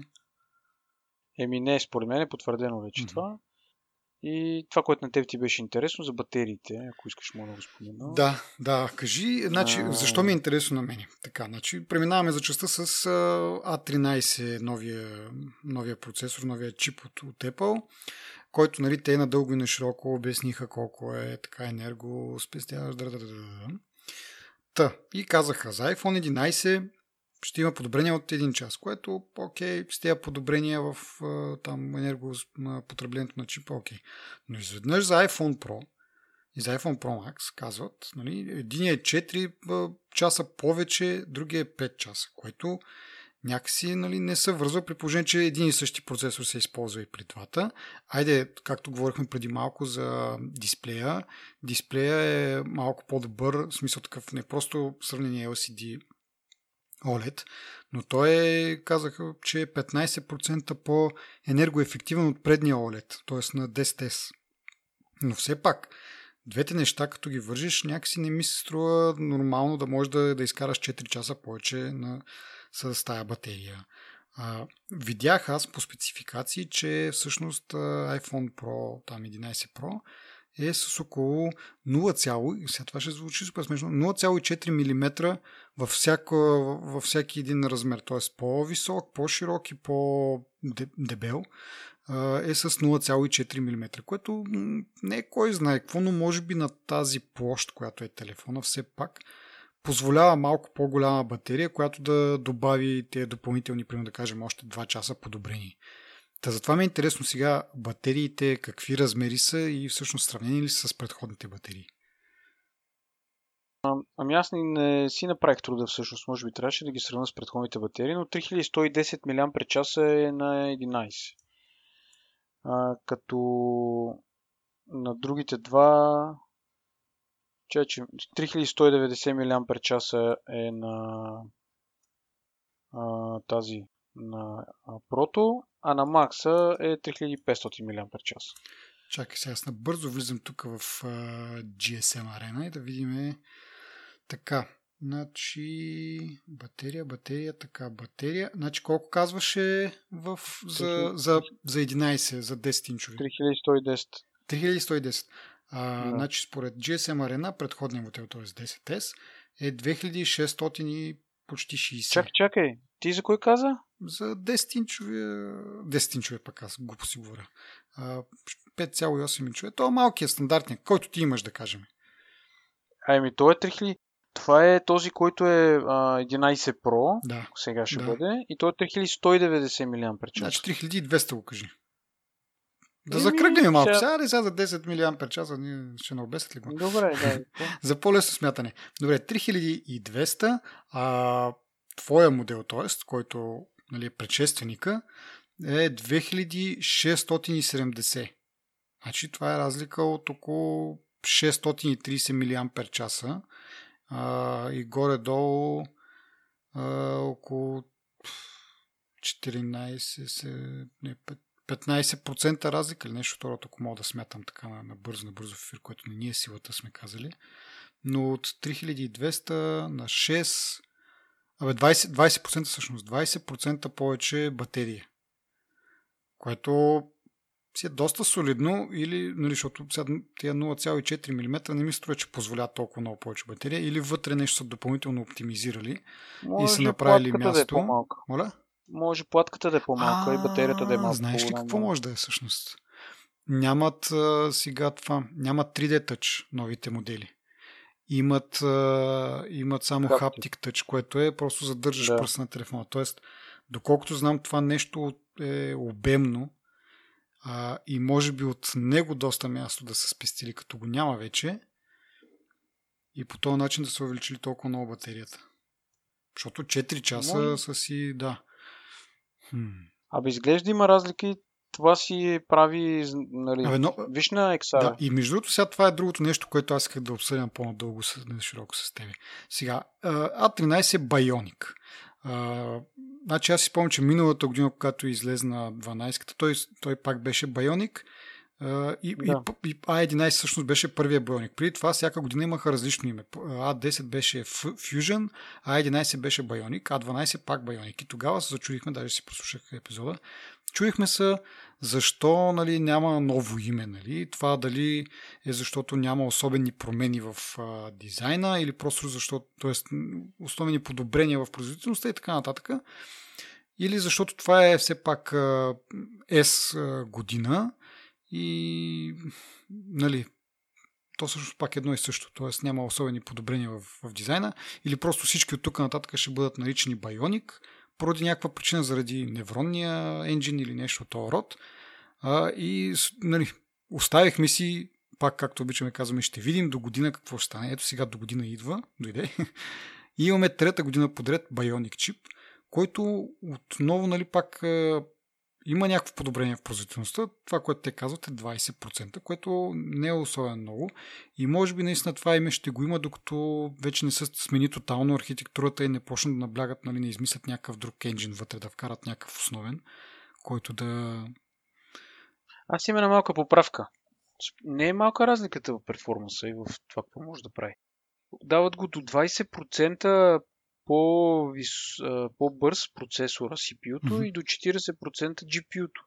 Не, според мен е потвърдено вече това. И това, което на теб ти беше интересно за батериите, ако искаш, мога да го спомена. Да, кажи. Значи, защо ми е интересно на мен? Така, значи, преминаваме за частта с A13, новия процесор, новия чип от Apple, който, нали, те надълго и на широко обясниха колко е така енергоспестяващ. И казаха, за iPhone 11 ще има подобрения от 1 час, което окей, с тези подобрения в там енергопотреблението на чипа, окей. Но изведнъж за iPhone Pro и за iPhone Pro Max казват, нали, един е 4 часа повече, другия е 5 часа, което някакси, нали, не се връзва, при положение, че един и същи процесор се използва и при двата. Айде, както говорихме преди малко за дисплея, дисплея е малко по-добър, в смисъл такъв, не просто сравнение LCD OLED, но той казаха, че е 15% по-енергоефективен от предния OLED, т.е. на 10S. Но все пак, двете неща, като ги вържиш, някакси не ми се струва нормално да можеш да изкараш 4 часа повече с тая батерия. Видях аз по спецификации, че всъщност iPhone Pro, там 11 Pro, е с около 0, сега това ще звучи супер смешно, 0,4 мм във всеки един размер, т.е. по-висок, по-широк и по-дебел е с 0,4 мм, което не е кой знае какво, но може би на тази площ, която е телефона, все пак позволява малко по-голяма батерия, която да добави тези допълнителни, примерно да кажем, още 2 часа подобрени. Затова ми е интересно сега батериите, какви размери са и всъщност сравнени ли са с предходните батерии? Ами аз не си направих труда всъщност, може би трябваше да ги сравня с предходните батерии, но 3110 мАч е на 11. Като на другите два 3190 мАч е на тази на Proto, а на Макса е 3500 мАч. Чакай сега, аз набързо влизам тук в GSM арена и да видим. Така, значи батерия. Значи колко казваше за 11, за 10 инчови? 3110. Да. Значи според GSM арена, предходният модел, т.е. 10S, е 2600 почти 60. Чакай, ти за кой каза? За 10-инчовия пък аз глупо си говоря. 5,8 инчове. Това е малкият, стандартният, който ти имаш, да кажем. Той е 3000. Това е този, който е 11 Pro. Да. Сега ще бъде. И той е 3190 мАч. Значи 3200 го кажи. Да закръгнем малко. Сега за 10 мАч ние ще не обесят ли го? Добре, за по-лесно смятане. Добре, 3200, твоя модел, т.е. който, нали, е предшественика, е 2670. Значи това е разлика от около 630 мАч и горе-долу около 15% разлика или нещо второто, ако мога да смятам така набързо в ефир, което не ние силата сме казали. Но от 3200 на 6, 20% всъщност, 20% повече батерия, което си е доста солидно, или, нали, защото тия 0,4 мм не ми струва, че позволя толкова много повече батерия, или вътре нещо са допълнително оптимизирали. Може и са направили място. Моля? Може платката да е по-малка и батерията да е малко. Знаеш ли какво може да е всъщност? Нямат сега това. Нямат 3D Touch новите модели. Имат само Haptic Touch, което е просто задържаш пръст на телефона. Тоест, доколкото знам, това нещо е обемно и може би от него доста място да са спестили, като го няма вече, и по този начин да са увеличили толкова много батерията. Защото 4 часа са си, да. Абе, изглежда има разлики. Това си прави, нали, виж на XR. Да, и между другото, сега това е другото нещо, което аз исках да обсъдям по-надълго, широко с тебе. Сега, A13 е Bionic. Значи аз си спомням, че миналата година, когато излезна 12-ката, той пак беше Bionic. И A11 всъщност беше първия Bionic. Преди това всяка година имаха различно име. A10 беше Fusion, A11 беше Bionic, A12 пак Bionic. И тогава се зачудихме, даже си прослушах епизода, чудихме се защо, нали, няма ново име. Нали? Това дали е защото няма особени промени в дизайна, или просто защото, т.е. основни подобрения в производителността и така нататък. Или защото това е все пак S година, и, нали, то също пак едно и също, т.е. няма особени подобрения в дизайна, или просто всички от тук нататък ще бъдат наричани Bionic, поради някаква причина, заради невронния енджин или нещо от този род. И, нали, оставихме си, пак както обичаме казваме, ще видим до година какво ще стане. Ето сега до година дойде. И имаме трета година подред Bionic чип, който отново, нали, пак има някакво подобрение в производителността. Това, което те казват, е 20%, което не е особено много. И може би наистина това име ще го има, докато вече не се смени тотално архитектурата и не почнат да наблягат, нали, не измислят някакъв друг енджин вътре, да вкарат някакъв основен, който да... Аз имам една малка поправка. Не е малка разликата в перформанса и в това, какво може да прави. Дават го до 20% по-бърз процесора CPU-то и до 40% GPU-то.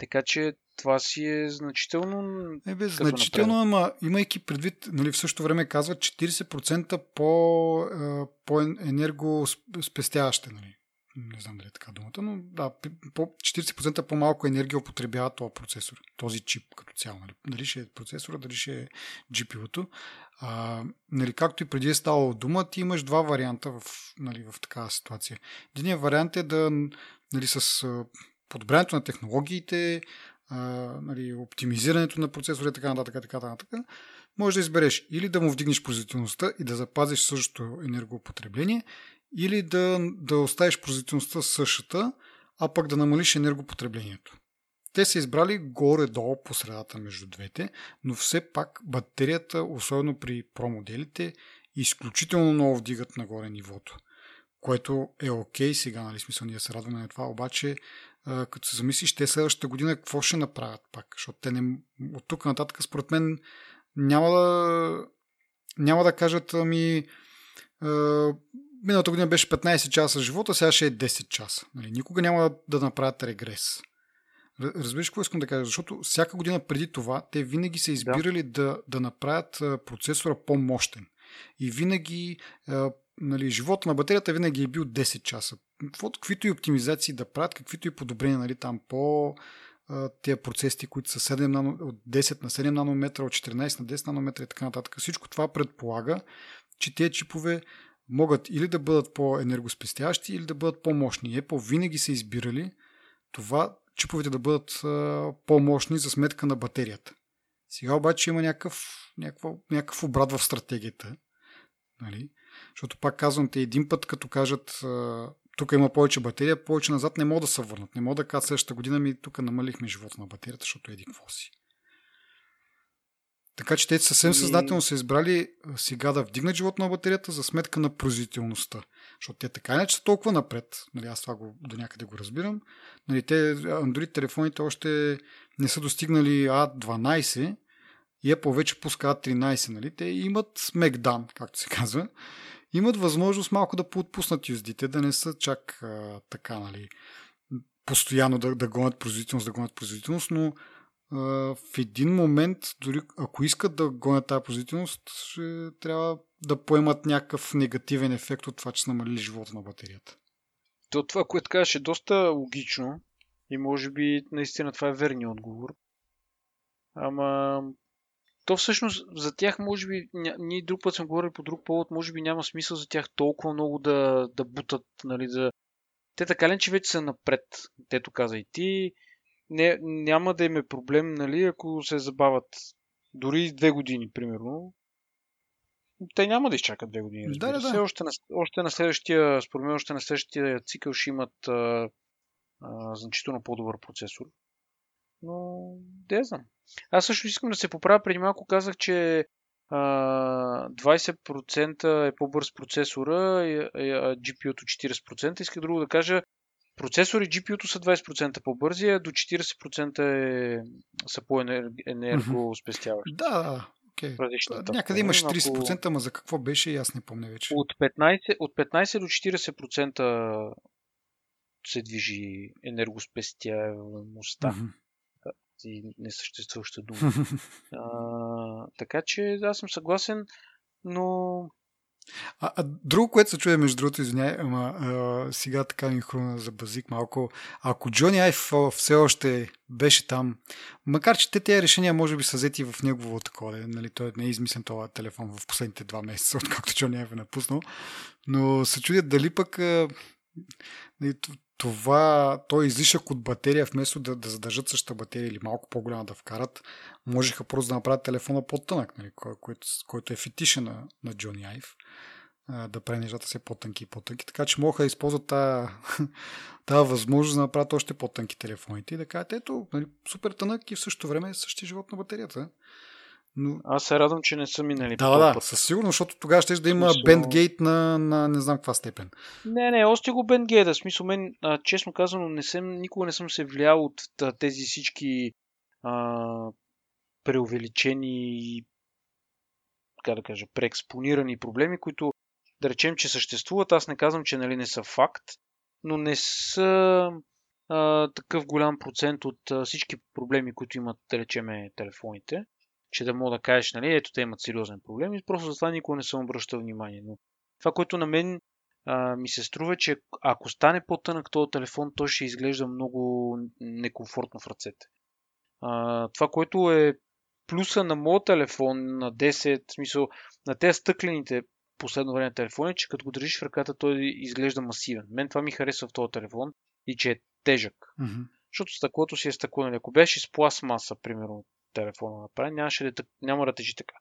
Така че това си е значително... Значително, ама имайки предвид, нали, в същото време казват 40% по-енергоспестяваща. Нали? Не знам дали е така думата, но да, 40% по-малко енергия употребява този процесор, този чип като цяло. Нали? Дали ще е процесора, дали ще е GPU-то. Нали, както и преди е ставало дума, ти имаш два варианта в такава ситуация. Единият вариант е да, нали, с подобряването на технологиите, нали, оптимизирането на процесора и така нататък, можеш да избереш или да му вдигнеш производителността и да запазиш същото енергопотребление, или да оставиш производителността същата, а пък да намалиш енергопотреблението. Те са избрали горе-долу по средата между двете, но все пак батерията, особено при промоделите, изключително много вдигат нагоре нивото, което е окей сега, нали, смисъл ние се радваме на това, обаче като се замислиш, те следващата година какво ще направят пак, защото те не, от тук нататък според мен няма да кажат, ами миналата година беше 15 часа живота, сега ще е 10 часа. Нали, никога няма да направят регрес. Разбираш какво искам да кажа? Защото всяка година преди това те винаги са избирали да направят процесора по-мощен. И винаги нали, живота на батерията винаги е бил 10 часа. Каквито и оптимизации да правят, каквито и подобрения, нали, там по тези процеси, които са от 10 на 7 нанометра, от 14 на 10 нанометра и така нататък. Всичко това предполага, че тези чипове могат или да бъдат по-енергоспестящи, или да бъдат по-мощни. Apple винаги са избирали това чиповете да бъдат по-мощни за сметка на батерията. Сега обаче има някакъв обрат в стратегията. Нали? Защото пак казвам, те един път като кажат тук има повече батерия, повече назад не могат да се върнат. Не могат да кажат следващата година тук намалихме живота на батерията, защото еди какво си. Така че те съвсем съзнателно са избрали сега да вдигнат живот на батерията за сметка на производителността. Защото те така иначе са толкова напред. Нали, аз това до някъде го разбирам. Нали, те, Android телефоните още не са достигнали A12 и Apple вече пуска A13. Нали. Те имат Smackdown, както се казва. Имат възможност малко да поотпуснат юздите, да не са чак така, нали, постоянно да гонят производителност, но в един момент, дори ако искат да гонят тази производителност, ще трябва да поемат някакъв негативен ефект от това, че са намалили живота на батерията. То това, което казваш, е доста логично и може би наистина това е верният отговор. Ама то всъщност за тях може би, ние друг път сме говорили по друг повод, може би няма смисъл за тях толкова много да бутат, нали, да... Те така ли, че вече са напред, тето каза и ти. Не, няма да им е проблем, нали, ако се забавят дори 2 години, примерно. Те няма да изчакат 2 години. Да. Все още на следващия цикъл ще имат значително по-добър процесор. Но не знам. Аз също искам да се поправя. Преди малко казах, че 20% е по-бърз процесора, а GPU-то 40%. Иска друго да кажа. Процесори GPU-то са 20% по-бързи, а до 40% са по-енергоспестяващи. Да, окей. Някъде имаш 30%, ама за какво беше и аз не помня вече. От 15 до 40% се движи енергоспестяваността. И несъществуваща дума. Така че аз съм съгласен, но... друго, което се чуя, между другото, извиняй, ама сега така ми хруна за базик малко. Ако Джони Айв все още беше там, макар че тези решения може би са взети в негово такова, нали, той не е измислен този телефон в последните 2 месеца, откакто Джони Айв е напуснал, но се чудят дали пък той излишък от батерия, вместо да задържат същата батерия или малко по-голяма да вкарат, можеха просто да направят телефона по-тънък, нали, който е фетиша на Джони Айв, да прави нещата се по-тънки и по-тънки. Така че могаха да използват тази възможност да направят още по-тънки телефоните и да кажат, ето, нали, супер тънък и в същото време същия живот на батерията. Но... аз се радвам, че не са минали. Да, със сигурност, защото тогава ще да има бендгейт на не знам каква степен. Не, още го бендгейта. В смисъл, мен, честно казано, никога не съм се влиял от тези всички преувеличени и, така да кажа, преекспонирани проблеми, които да речем, че съществуват. Аз не казвам, че нали не са факт, но не са такъв голям процент от всички проблеми, които имат, да речем, телефоните. Че да мога да кажеш, нали, ето те имат сериозен проблем и просто за това никога не съм обръщал внимание. Но това, което на мен ми се струва, че ако стане по-тънък този телефон, той ще изглежда много некомфортно в ръцете. Това, което е плюса на моят телефон, на 10, в смисъл, на тези стъклените последно време телефони, че като го държиш в ръката, той изглежда масивен. Мен това ми харесва в този телефон и че е тежък. Mm-hmm. Защото стъклото си е стъкло. Нали, ако беше с пластмаса, примерно, телефона направи, няма да тежи така.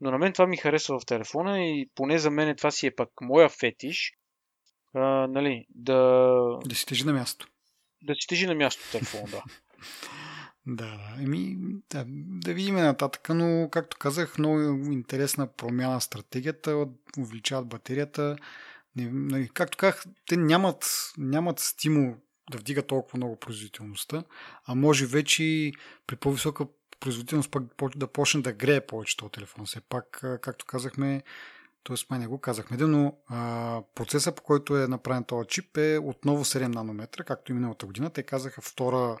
Но на мен това ми харесва в телефона и поне за мен това си е пък моя фетиш, нали, да си тежи на място. Да си тежи на място телефона, да. Да видим нататък, но както казах, много интересна промяна в стратегията, увеличават батерията. Както казах, те нямат стимул да вдига толкова много производителността, а може вече при по-висока производителност пък да почне да грее повече този телефон. Все пак, както казахме, т.е. май не го казахме, но процеса, по който е направен този чип, е отново 7 нанометра, както и миналата година. Те казаха втора,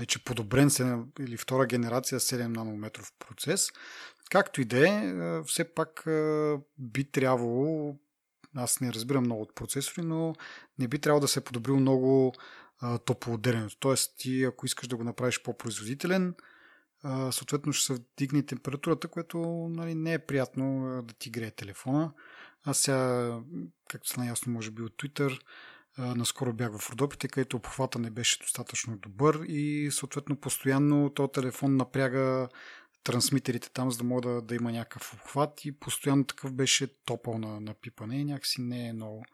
вече подобрен 7, или втора генерация 7 нанометров процес. Както и да е, все пак би трябвало, аз не разбирам много от процесори, но не би трябвало да се е подобрил много топлоотделението. Тоест, ти ако искаш да го направиш по-производителен, съответно ще се вдигне температурата, което, нали, не е приятно да ти грее телефона. Аз сега, както стана ясно, може би от Twitter, наскоро бях в Родопите, където обхвата не беше достатъчно добър и съответно постоянно този телефон напряга трансмитерите там, за да мога да има някакъв обхват и постоянно такъв беше топъл на пипане и някакси не е много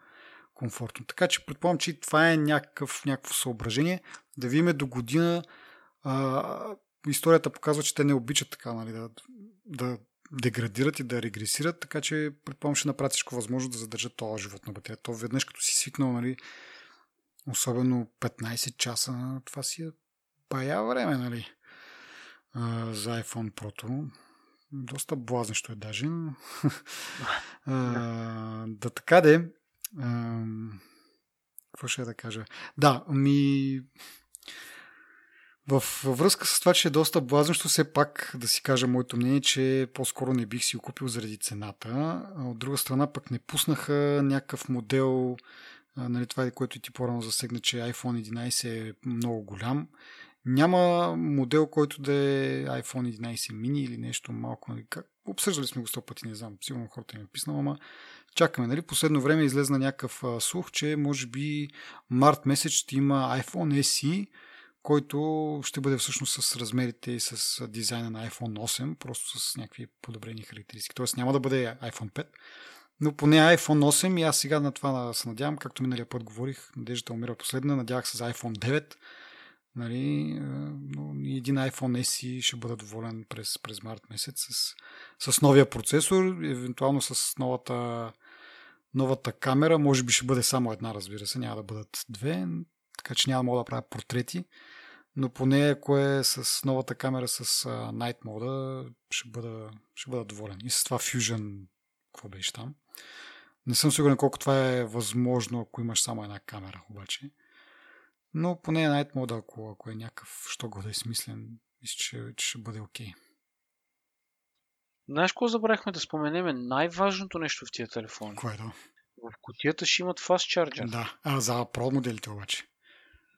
комфортно. Така че предполагам, че това е някакво съображение. Да видим до година. Историята показва, че те не обичат така, нали, да да деградират и да регресират, така че предполагам ще направят всичко възможно да задържат този живот на батерията. То веднъж като си свикнал, нали, особено 15 часа, това си е бая време, нали, за iPhone Pro-то. Доста блазнещо е даже. Да, така де. Какво ще да кажа? Да, ми... Във връзка с това, че е доста блазнещо, все пак да си кажа моето мнение, че по-скоро не бих си го купил заради цената. От друга страна пък не пуснаха някакъв модел, нали, това, което и ти по-рано засегна, че iPhone 11 е много голям. Няма модел, който да е iPhone 11 mini или нещо малко. Обсъждали сме го 100 пъти, не знам, сигурно хората ми е писнало, ама чакаме, нали? Последно време излезна някакъв слух, че може би март месец ще има iPhone SE, който ще бъде всъщност с размерите и с дизайна на iPhone 8, просто с някакви подобрени характеристики. Тоест няма да бъде iPhone 5, но поне iPhone 8 и аз сега на това се надявам, както миналия път говорих, надеждата умира последна, надявах се за iPhone 9, нали, но един iPhone SE ще бъда доволен през март месец с новия процесор, евентуално с новата камера, може би ще бъде само една, разбира се, няма да бъдат две, така че няма мога да правя портрети, но поне ако е с новата камера с Night Mode, ще бъда доволен. И с това Fusion, какво беше там. Не съм сигурен колко това е възможно, ако имаш само една камера, обаче. Но поне Night Mode, ако е някакъв, що го да е смислен, че ще бъде окей. Okay. Знаеш какво забравихме да споменеме? Най-важното нещо в тия телефон. Кое е това? В кутията ще имат Fast Charger. Да, за Pro моделите обаче.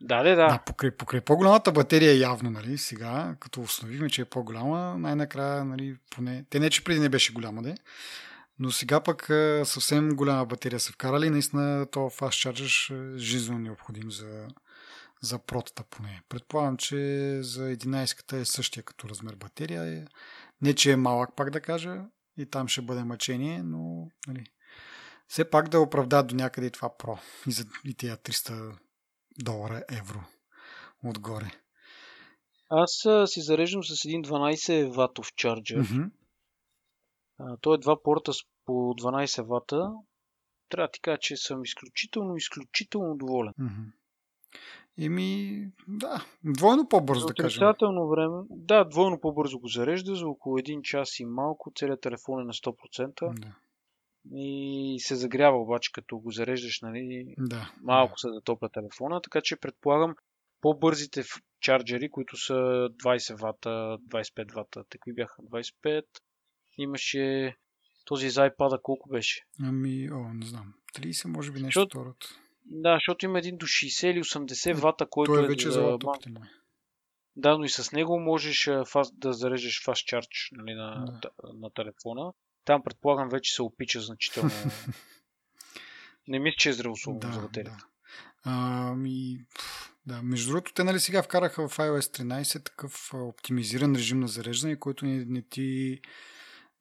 Да. Покрай по-голямата батерия явно, нали, сега, като установихме, че е по-голяма, най-накрая, нали, поне... Те не, че преди не беше голяма, де, но сега пък съвсем голяма батерия са вкарали. Наистина, то Fast Charger е жизненно необходим за Pro-тата поне. Предполагам, че за 11-ката е същия като размер батерия. Не, че е малък, пак да кажа, и там ще бъде мъчение, но, нали... Все пак да оправдат до някъде и това Pro и тези $300 евро отгоре. Аз си зареждам с един 12 ватов чарджер. Mm-hmm. Той е два порта по 12 вата. Трябва да ти кажа, че съм изключително доволен. Mm-hmm. Да, двойно по-бързо, да кажем. Време, да, двойно по-бързо го зарежда. За около 1 час и малко. Целият телефон е на 100%. Да. И се загрява обаче, като го зареждаш, нали, малко се затопля телефона, така че предполагам по-бързите чарджери, които са 20 вата, 25 вата, такви бяха 25, имаше този за iPad-а, колко беше? Не знам, 30 може би нещо второто. Да, защото има един до 60 или 80 вата, който той е вече за лаптопите му. Да, но и с него можеш да зареждаш fast charge, нали, на телефона. Там, предполагам, вече се опича значително. Не мисля, че е здравословно за батерията. Да. Между другото, те, нали, сега вкараха в iOS 13 такъв оптимизиран режим на зареждане, който не ти...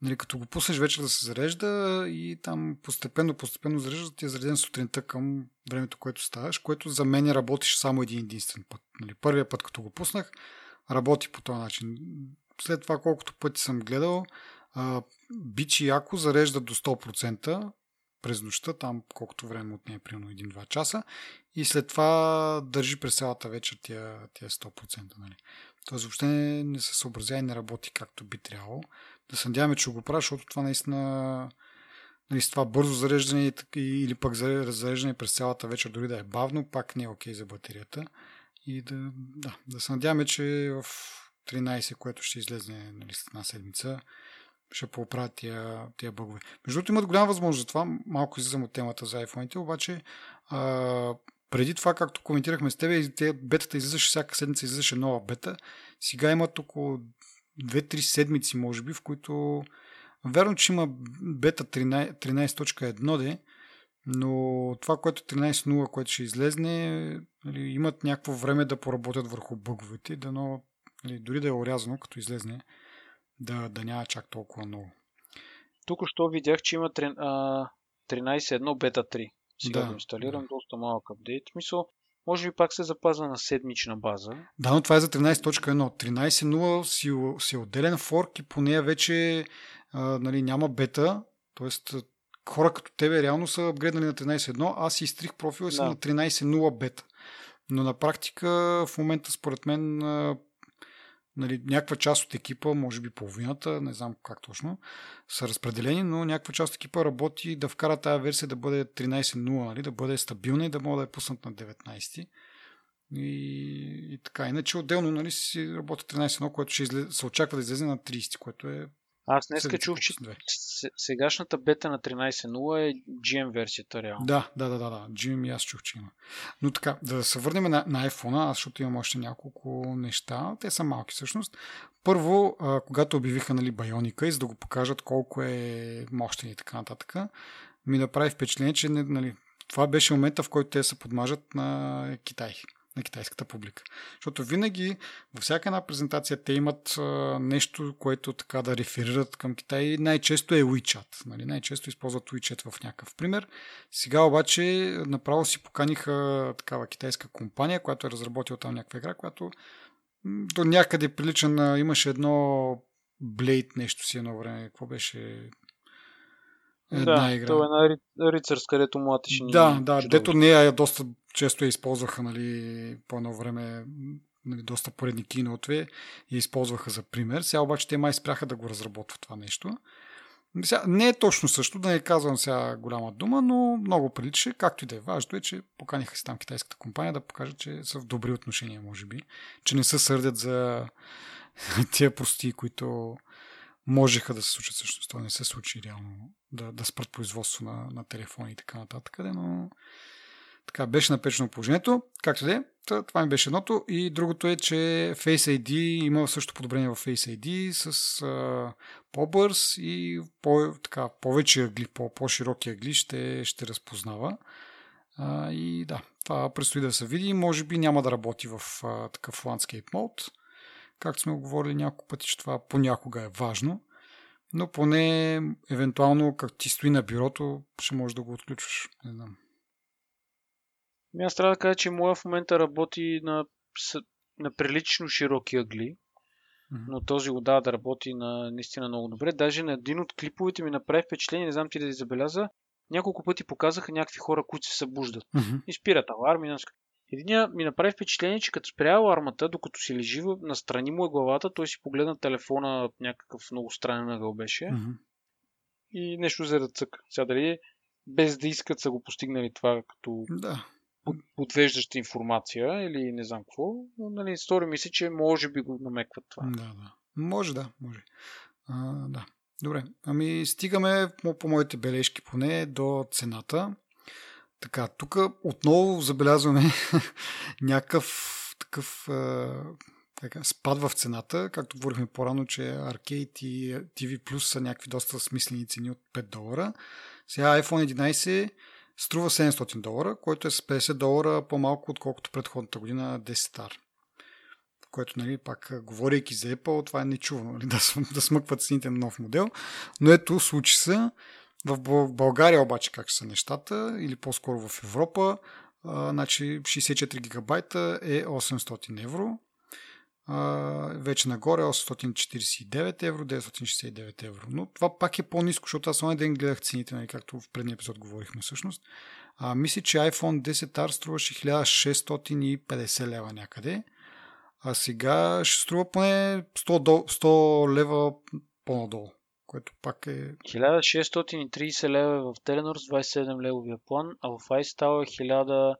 Нали, като го пуснеш вечер да се зарежда и там постепенно зарежда, да ти е зареден сутринта към времето, което ставаш, което за мен работиш само един-единствен път. Нали, първия път, като го пуснах, работи по този начин. След това, колкото пъти съм гледал, бичи яко зарежда до 100% през нощта, там колкото време отне е примерно 1-2 часа и след това държи през цялата вечер тия 100%. Нали. Тоест въобще не се съобразя и не работи както би трябвало. Да се надяваме, че го правя, защото това наистина, нали, с това бързо зареждане или пък зареждане през цялата вечер, дори да е бавно, пак не е окей за батерията. И да се надяваме, че в 13, което ще излезе, нали, след една седмица, ще поправят тия бъгове. Между другото, имат голяма възможност за това. Малко излизам от темата за iPhone-ите, обаче преди това, както коментирахме с тебе, бетата излизаше, всяка седмица излизаше нова бета. Сега имат около 2-3 седмици, може би, в които верно, че има бета 13.1 де, но това, което 13.0, което ще излезне, имат някакво време да поработят върху бъговете, дори да е орязано, като излезне, да няма чак толкова много. Тук още видях, че има 13.1 бета 3. Сега да инсталирам доста малък апдейт. Мисъл, Може би пак се запазва на седмична база. Да, но това е за 13.1. 13.0 си е отделен форк и по нея вече няма бета. Тоест хора като тебе реално са апгрейднали на 13.1. Аз си изтрих профила и съм на 13.0 бета. Но на практика в момента според мен някаква част от екипа, може би половината, не знам как точно, са разпределени, но някаква част от екипа работи да вкара тая версия да бъде 13.0, да бъде стабилна и да мога да я пуснат на 19. И така. Иначе отделно си работи 13.1, което се очаква да излезе на 30, което е... Аз днеска чух, че сегашната бета на 13.0 е GM версията реално. Да. GM и аз чух, че има. Но така, да се върнем на iPhone-а, защото имам още няколко неща. Те са малки всъщност. Първо, когато обявиха Байоника и за да го покажат колко е мощен и така нататък, ми направи впечатление, че това беше момента, в който те се подмажат на Китай. На китайската публика. Защото винаги във всяка една презентация те имат нещо, което така да реферират към Китай. Най-често е WeChat. Най-често използват WeChat в някакъв пример. Сега обаче направо си поканиха такава китайска компания, която е разработила там някаква игра, която до някъде прилича на... Имаше едно Blade нещо си едно време. Какво беше... Игра. Това е една рицарска, дето младеше. Да, дето нея доста често я използваха по едно време, доста поредни кинотове я използваха за пример. Сега обаче те май спряха да го разработват това нещо. Сега, не е точно също, да не казвам сега голяма дума, но много прилича. Както и да е, важно е, че поканиха си там китайската компания да покаже, че са в добри отношения, може би. Че не се сърдят за тия прости, които можеха да се случат всъщност. Това не се случи реално. Да спрат производство на телефони и така нататък, но така беше напечено положението. Както де, това ми беше едното. И другото е, че Face ID има също подобрение в Face ID с по-бърз и повече ъгли, по-широки ъгли ще разпознава. И да, това предстои да се види. Може би няма да работи в такъв landscape mode. Както сме говорили няколко пъти, че това понякога е важно, но поне евентуално как ти стои на бюрото, ще можеш да го отключваш. Не знам. Аз трябва да кажа, че моя в момента работи на прилично широки ъгли, но този го дава да работи наистина много добре. Даже на един от клиповете ми направи впечатление, не знам ти да забеляза, няколко пъти показаха някакви хора, които се събуждат. И спират аларми, Единия ми направи впечатление, че като спря алармата, докато си лежи настрани му е главата, той си погледна телефона, някакъв много странен ъгъл беше и нещо за ръцък. Сега дали без да искат са го постигнали това като подвеждаща информация или не знам какво, но стори ми се, че може би го намекват това. Да. Може. Да. Добре, стигаме по моите бележки поне до цената. Така, тук отново забелязваме някакъв такъв спад в цената, както говорихме по-рано, че Arcade и TV+ са някакви доста смислени цени от $5. Сега iPhone 11 струва $700, който е с $50 по-малко, отколкото предходната година 10R. Което, пак, говорейки за Apple, това е нечувано, да смъкват цените на нов модел. Но ето, случи се. В България обаче как са нещата, или по-скоро в Европа, 64 гигабайта е €800. Вече нагоре е €849, €969. Но това пак е по-ниско, защото аз онзи ден гледах цените, както в предния епизод говорихме всъщност. Мисля, че iPhone XR струваше $1650 някъде, а сега ще струва поне $100 по-надолу. Което пак е... 1630 лева е в Теленор с 27 левовия план, а в iStyle е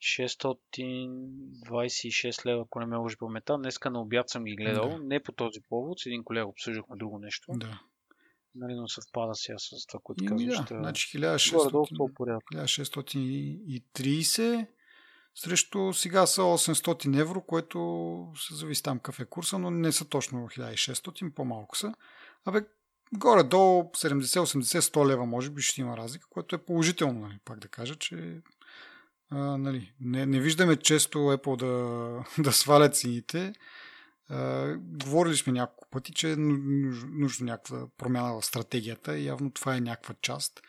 1626 лева, ако не ме лъжи паметта. Днеска на обяд съм ги гледал, не по този повод, с един колега обсъждахме друго нещо. Да. Но съвпада сега с това, което казваш. Да, значи 1630 срещу сега са €800, което се зависи там какъв е курса, но не са точно 1600, по-малко са. Горе-долу 70-80-100 лева може би ще има разлика, което е положително. Пак да кажа, че не виждаме често Apple да сваля цените. Говорили сме няколко пъти, че е нужно някаква промяна в стратегията и явно това е някаква част.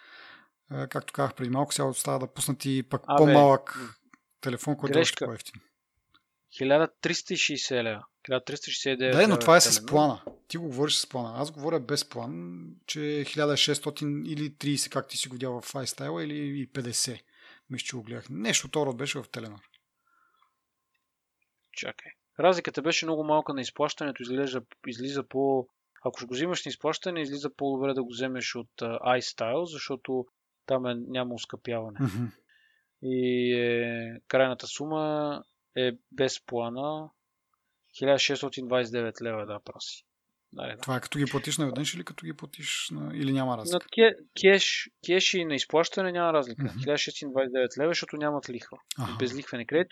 Както казах преди малко, сега остава да пуснат и пак по-малък Телефон, който е още по-евтин. 1360 лева. 1369 лева. Да, но това е с плана. Ти го говориш с плана. Аз говоря без план, че е 1600 или 30, как ти си го дял в iStyle, или 50. Мисля, че го гледах. Нещо второ беше в Теленор. Чакай. Разликата беше много малка на изплащането. Излиза по... Ако ще го взимаш на изплащане, излиза по-добре да го вземеш от iStyle, защото там няма ускъпяване. Mm-hmm. И крайната сума е без плана 1629 лева, да, праси. Да. Това е като ги платиш на веднъж или като ги платиш на... или няма разлика? На кеш и на изплащане няма разлика. Mm-hmm. 1629 лева, защото нямат лихва. Ага. Без лихвен кредит,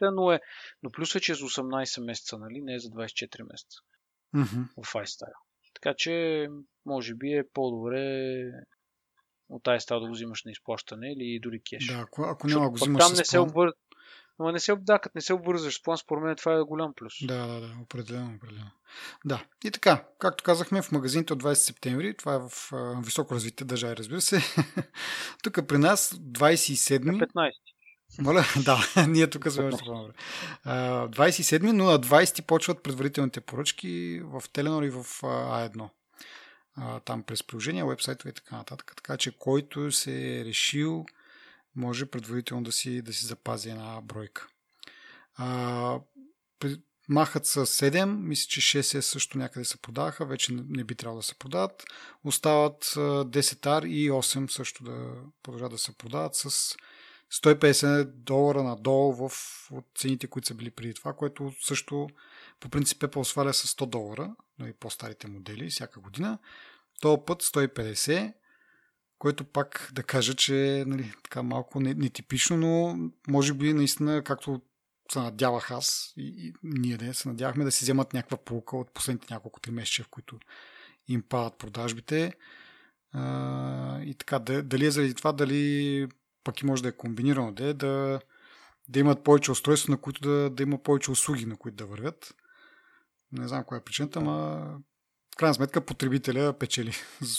но плюс е, че за 18 месеца, нали? Не е за 24 месеца. Mm-hmm. В iStyle. Така че, може би е по-добре от iStyle да го взимаш на изплащане или дори кеш. Да, ако няма го взимаш там с план... Ама не се обдакат, не се обвързваш с план, според мен това е голям плюс. Да, определено. Да, и така, както казахме, в магазините от 20 септември, това е в високо развитите държави, разбира се. Тук при нас 27-ми... 15. Моля, да, ние тук сме още по-добре. 27-ми, но на 20 почват предварителните поръчки в Теленор и в А1. Там през приложения, уебсайтове и така нататък. Така че който се е решил... може предварително да си запази една бройка. Махат с 7, мисля, че 6S също някъде се продаха, вече не би трябвало да се продават. Остават 10R и 8 също да продължат да се продават с $150 надолу от цените, които са били преди това, което също по принцип Apple сваля с $100, но и по-старите модели всяка година. Този път 150, което пак да кажа, че нали, така малко нетипично, но може би наистина, както се надявах аз и ние не се надявахме да си вземат някаква полука от последните няколко 3 месеца, в които им падат продажбите. И така, дали е заради това, дали пък и може да е комбинирано, да имат повече устройства, на които да има повече услуги, на които да вървят. Не знам коя е причината, но в крайна сметка потребителя печели,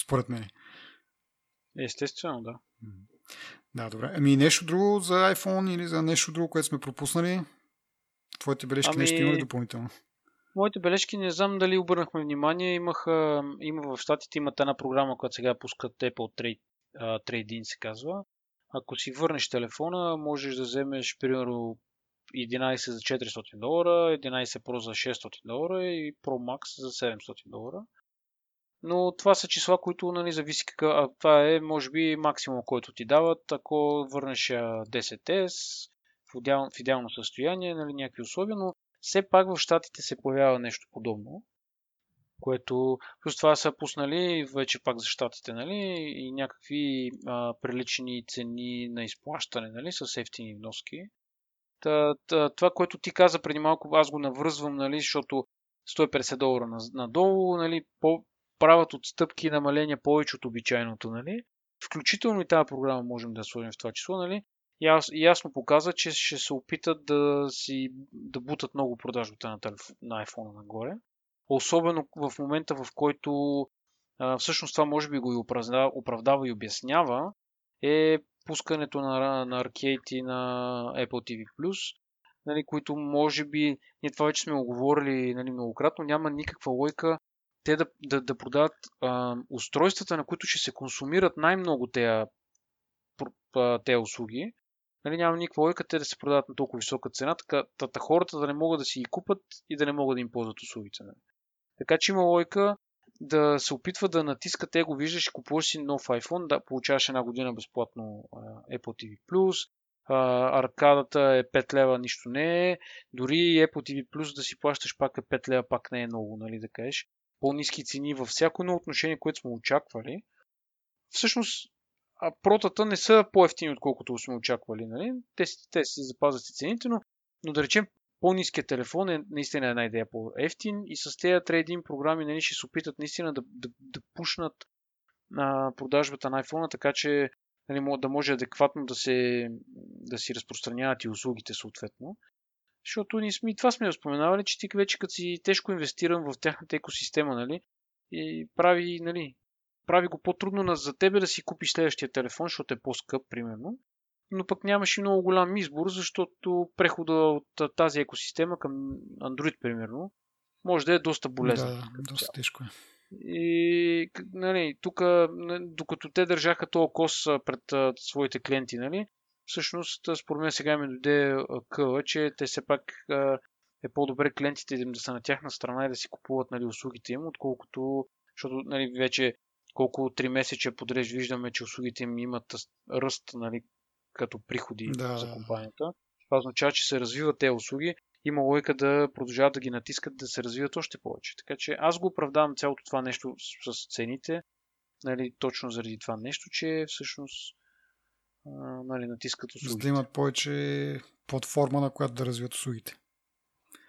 според мен. Естествено, да. Да, добре. Ами нещо друго за iPhone или за нещо друго, което сме пропуснали? Твоите бележки нещо има ли допълнително? Моите бележки, не знам дали обърнахме внимание. Има в щатите имат една програма, която сега пускат Apple Trade-in се казва. Ако си върнеш телефона, можеш да вземеш примерно 11 за $400, 11 Pro за $600 и Pro Max за $700. Но това са числа, които нали, зависи кака. Това е, може би, максимум, който ти дават. Ако върнеш 10S в идеално състояние, нали, някакви условия, но все пак в щатите се появява нещо подобно, което плюс това са пуснали вече пак за щатите, нали, и някакви прилични цени на изплащане, нали, с ефтини вноски. Това, което ти каза преди малко, аз го навръзвам, нали, защото $150 надолу, нали, правят отстъпки и намаления повече от обичайното, нали? Включително и тази програма можем да сложим в това число, нали? Ясно показва, че ще се опитат да бутат много продажбата на iPhone нагоре. Особено в момента, в който всъщност това може би го и оправдава и обяснява, е пускането на Arcade и на Apple TV+, нали? Които може би, ние това вече сме оговорили нали, многократно, няма никаква логика те да продават устройствата, на които ще се консумират най-много тези услуги. Нали, няма никаква логика те да се продават на толкова висока цена, така хората да не могат да си ги купат и да не могат да им ползват услугите. Нали. Така че има логика да се опитва да натиска, те го виждаш, купуваш си нов iPhone, да получаваш една година безплатно Apple TV+, аркадата е 5 лева, нищо не е, дори Apple TV+, да си плащаш пак е 5 лева, пак не е много, нали, да кажеш. По-ниски цени във всяко едно отношение, което сме очаквали. Всъщност, протата не са по-ефтини, отколкото сме очаквали. Нали? Те си запазват си цените, но да речем, по-ниският телефон е наистина една идея по-ефтин и с тези трейдинг програми нали, ще се опитат наистина да пушнат продажбата на iPhone, така че нали, да може адекватно да си разпространяват и услугите съответно. Защото и това сме споменавали, че ти вече като си тежко инвестиран в тяхната екосистема, нали, и прави го по-трудно за тебе да си купиш следващия телефон, защото е по-скъп, примерно, но пък нямаше много голям избор, защото прехода от тази екосистема към Android, примерно, може да е доста болезнен. Да, доста тежко е. И нали, тук, докато те държаха този кос пред своите клиенти, нали, всъщност, според мен сега ми дойде къла, че те все пак е по-добре клиентите им да са на тяхна страна и да си купуват, нали, услугите им, отколкото, защото нали, вече колко 3 месече подред виждаме, че услугите им имат ръст, нали, като приходи за компанията. Това означава, че се развиват тези услуги. Има логика да продължават да ги натискат, да се развиват още повече. Така че аз го оправдавам цялото това нещо с цените, нали, точно заради това нещо, че всъщност нали, натискат услугите. За да имат повече платформа, на която да развият услугите.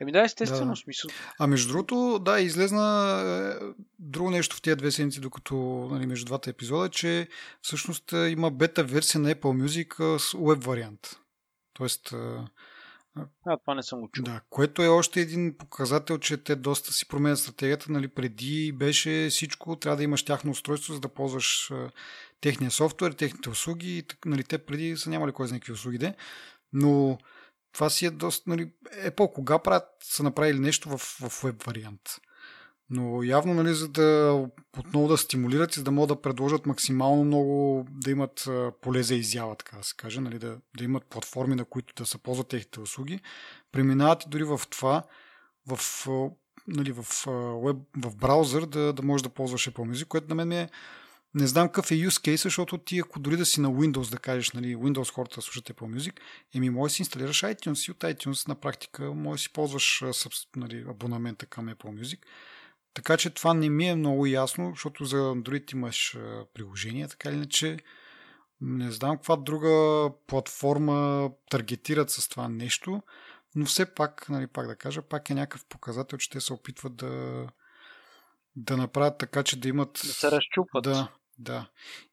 Еми да, естествено смисъл. А между другото, да, излезна друго нещо в тия две седмици, докато нали, между двата епизода, че всъщност има бета версия на Apple Music с web вариант. Тоест... това не съм го чул. Да, което е още един показател, че те доста си променят стратегията. Нали, преди беше всичко, трябва да имаш тяхно устройство, за да ползваш техния софтуер, техните услуги. Нали, те преди са нямали кой знае какви услуги де. Но това си е доста... Нали, Apple кога правят, са направили нещо в web вариант. Но явно, нали, за да отново да стимулират и за да могат да предложат максимално много, да имат поле за изява, така да се каже, нали, да имат платформи, на които да се ползват техните услуги, преминават и дори в това, нали, в браузър да можеш да ползваш Apple Music, което на мен е... Не знам какъв е use case, защото ти ако дори да си на Windows, да кажеш, нали, Windows хората слушат Apple Music, еми може да си инсталираш iTunes и от iTunes на практика може да си ползваш, нали, абонамента към Apple Music. Така че това не ми е много ясно, защото за Android имаш приложение, така или иначе. Не знам каква друга платформа таргетират с това нещо, но все пак, нали, пак да кажа, пак е някакъв показател, че те се опитват да направят така, че да имат... Да се разчупват. Да.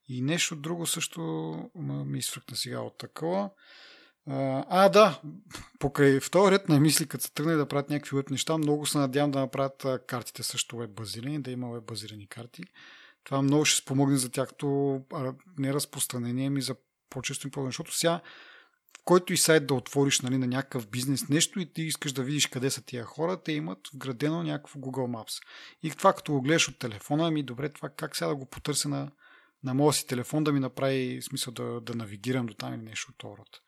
И нещо друго също ми изфръкна сега от такова. Да, покрай втори ред на мисли, като се тръгне да правят някакви веб неща, много се надявам да направят картите също веб базирани, да има веб базирани карти. Това много ще спомогне за тяхто неразпространение ми за по-често им проблем, защото сега в който и сайт да отвориш, нали, на някакъв бизнес нещо и ти искаш да видиш къде са тия хора, те имат вградено някакво Google Maps. И това като го гледаш от телефона, ми добре, това как сега да го потърся на моя си телефон, да ми направи смисъл да навигирам до там или нещо от този род.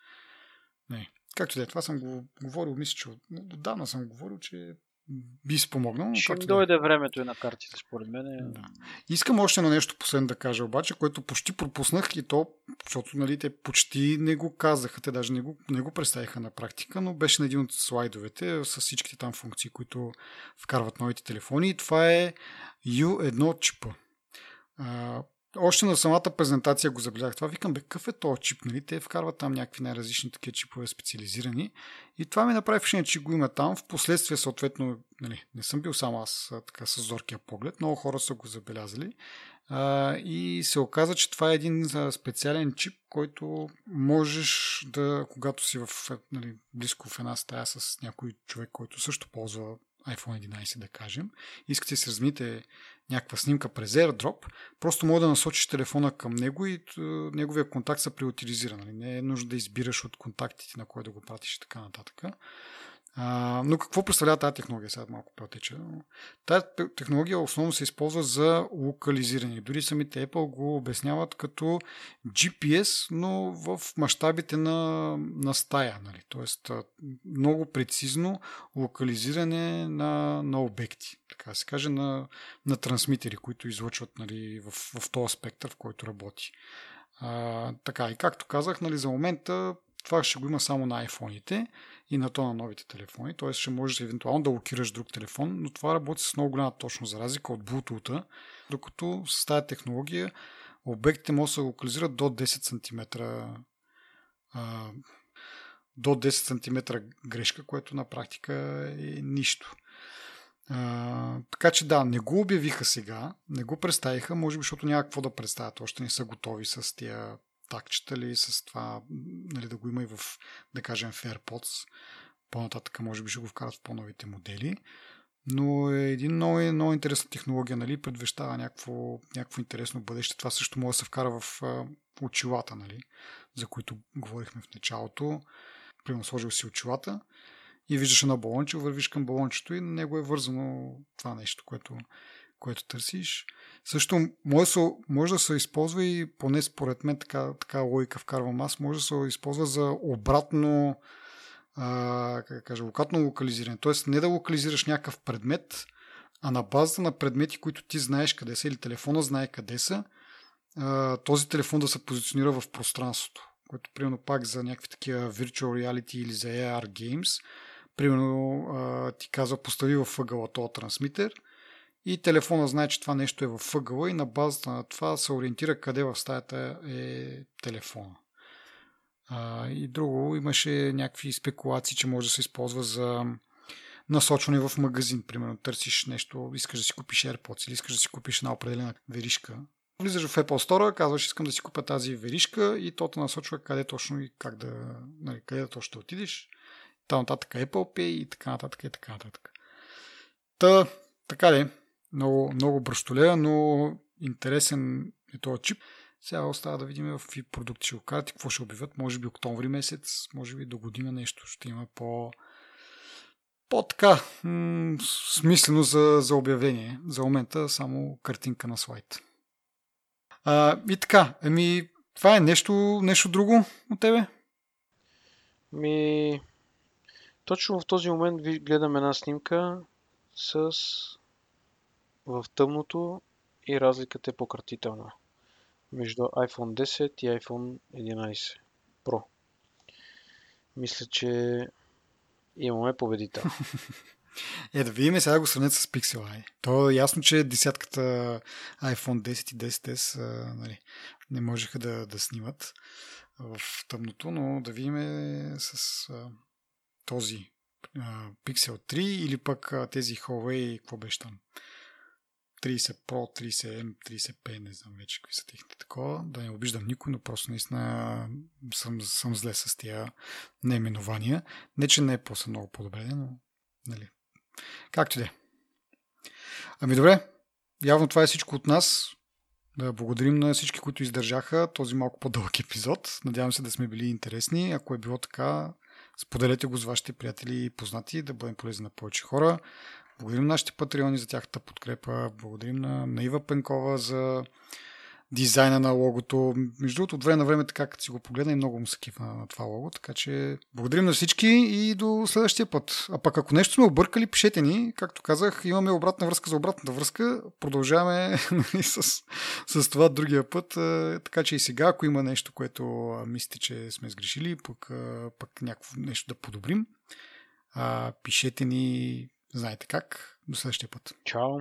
Не. Както да е, това съм го говорил, мисля, че отдавна съм говорил, че би спомогнал. Но ще дойде времето и на картите, според мен. Да. Искам още на нещо последно да кажа обаче, което почти пропуснах и то, защото, нали, те почти не го казаха, те даже не го представиха на практика, но беше на един от слайдовете с всичките там функции, които вкарват новите телефони, и това е U1 чипа. Още на самата презентация го забелязах. Това викам, бе, какъв е този чип? Нали? Те вкарват там някакви най-различни такива чипове специализирани. И това ми направи впечатление, че го има там. Впоследствие, съответно, нали, не съм бил само аз така с зоркия поглед. Много хора са го забелязали. И се оказа, че това е един специален чип, който можеш да, когато си в, нали, близко в една стая с някой човек, който също ползва iPhone 11, да кажем, искате да си размиете някаква снимка през AirDrop, просто може да насочиш телефона към него и неговия контакт се приутилизира. Нали? Не е нужно да избираш от контактите на кой да го пратиш и така нататък. Но какво представлява тази технология? Сега малко по-тече. Тая технология основно се използва за локализиране. Дори самите Apple го обясняват като GPS, но в мащабите на стая. Нали? Тоест много прецизно локализиране на обекти. Така се каже, на трансмитери, които излъчват, нали, в този спектър, в който работи. Така, и както казах, нали, за момента това ще го има само на iPhone-ите и на то на новите телефони, т.е. ще можеш евентуално да локираш друг телефон, но това работи с много голяма точност, за разлика от Bluetooth-а, докато с тази технология обектите могат да се локализират до 10 см грешка, което на практика е нищо. Така че да, не го обявиха сега, не го представиха, може би защото няма какво да представят, още не са готови с тия такчета ли, с това, нали, да го има и в, да кажем, AirPods. По-нататък може би ще го вкарат в по-новите модели. но е един много интересна технология, нали, предвещава някакво интересно бъдеще. Това също може да се вкара в очилата, нали, за които говорихме в началото. Примерно сложил си очилата и виждаш едно балонче, вървиш към балончето и на него е вързано това нещо, което търсиш. Също може да се използва и, поне според мен така логика вкарвам аз, може да се използва за обратно локално локализиране. Тоест не да локализираш някакъв предмет, а на базата на предмети, които ти знаеш къде са или телефона знае къде са, този телефон да се позиционира в пространството. Което примерно пак за някакви такива virtual reality или за AR games, примерно ти казва постави във ъгъла този трансмитер и телефона знае, че това нещо е във ъгъла и на базата на това се ориентира къде в стаята е телефона. И друго, имаше някакви спекулации, че може да се използва за насочване в магазин. Примерно търсиш нещо, искаш да си купиш AirPods или искаш да си купиш една определена веришка. Влизаш в Apple Store, казваш искам да си купя тази веришка и то те насочва къде точно и как да, нали, къде точно ще отидеш. Та нататък Apple Pay и така нататък и така нататък. Та, така ли, много бръщолея, но интересен е този чип. Сега остава да видим в какви продукти ще го карат и какво ще обявят. Може би октомври месец, може би до година нещо ще има по-така смислено за обявление. За момента само картинка на слайд. И така, това е нещо друго от тебе? Точно в този момент гледам една снимка в тъмното и разликата е пократителна между iPhone 10 и iPhone 11 Pro. Мисля, че имаме победител. Да видим сега го сравнят с Pixel Eye. То е ясно, че десятката iPhone 10 и 10S не можеха да снимат в тъмното, но да видим с този Pixel 3 или пък тези Huawei, какво беше там? 30 Pro, 30M, 30P, не знам вече какви са техните такова. Да не обиждам никой, но просто наистина съм зле с тия наименования. Не, че не е после много по-добре, но нали. Както и да е. Добре, явно това е всичко от нас. Да благодарим на всички, които издържаха този малко по-дълъг епизод. Надявам се да сме били интересни. Ако е било така, споделете го с вашите приятели и познати, да бъдем полезни на повече хора. Благодарим на нашите патреони за тяхната подкрепа. Благодарим на Ива Пенкова за дизайна на логото. Между другото, от време на време, така като си го погледна, и много му се кефа на това лого. Така че благодарим на всички и до следващия път. А пък ако нещо сме объркали, пишете ни. Както казах, имаме обратна връзка за обратната връзка. Продължаваме с това другия път. Така че и сега, ако има нещо, което мислите, че сме сгрешили, пък някакво нещо да подобрим, пишете ни. Знаете как. До следващия път. Чао!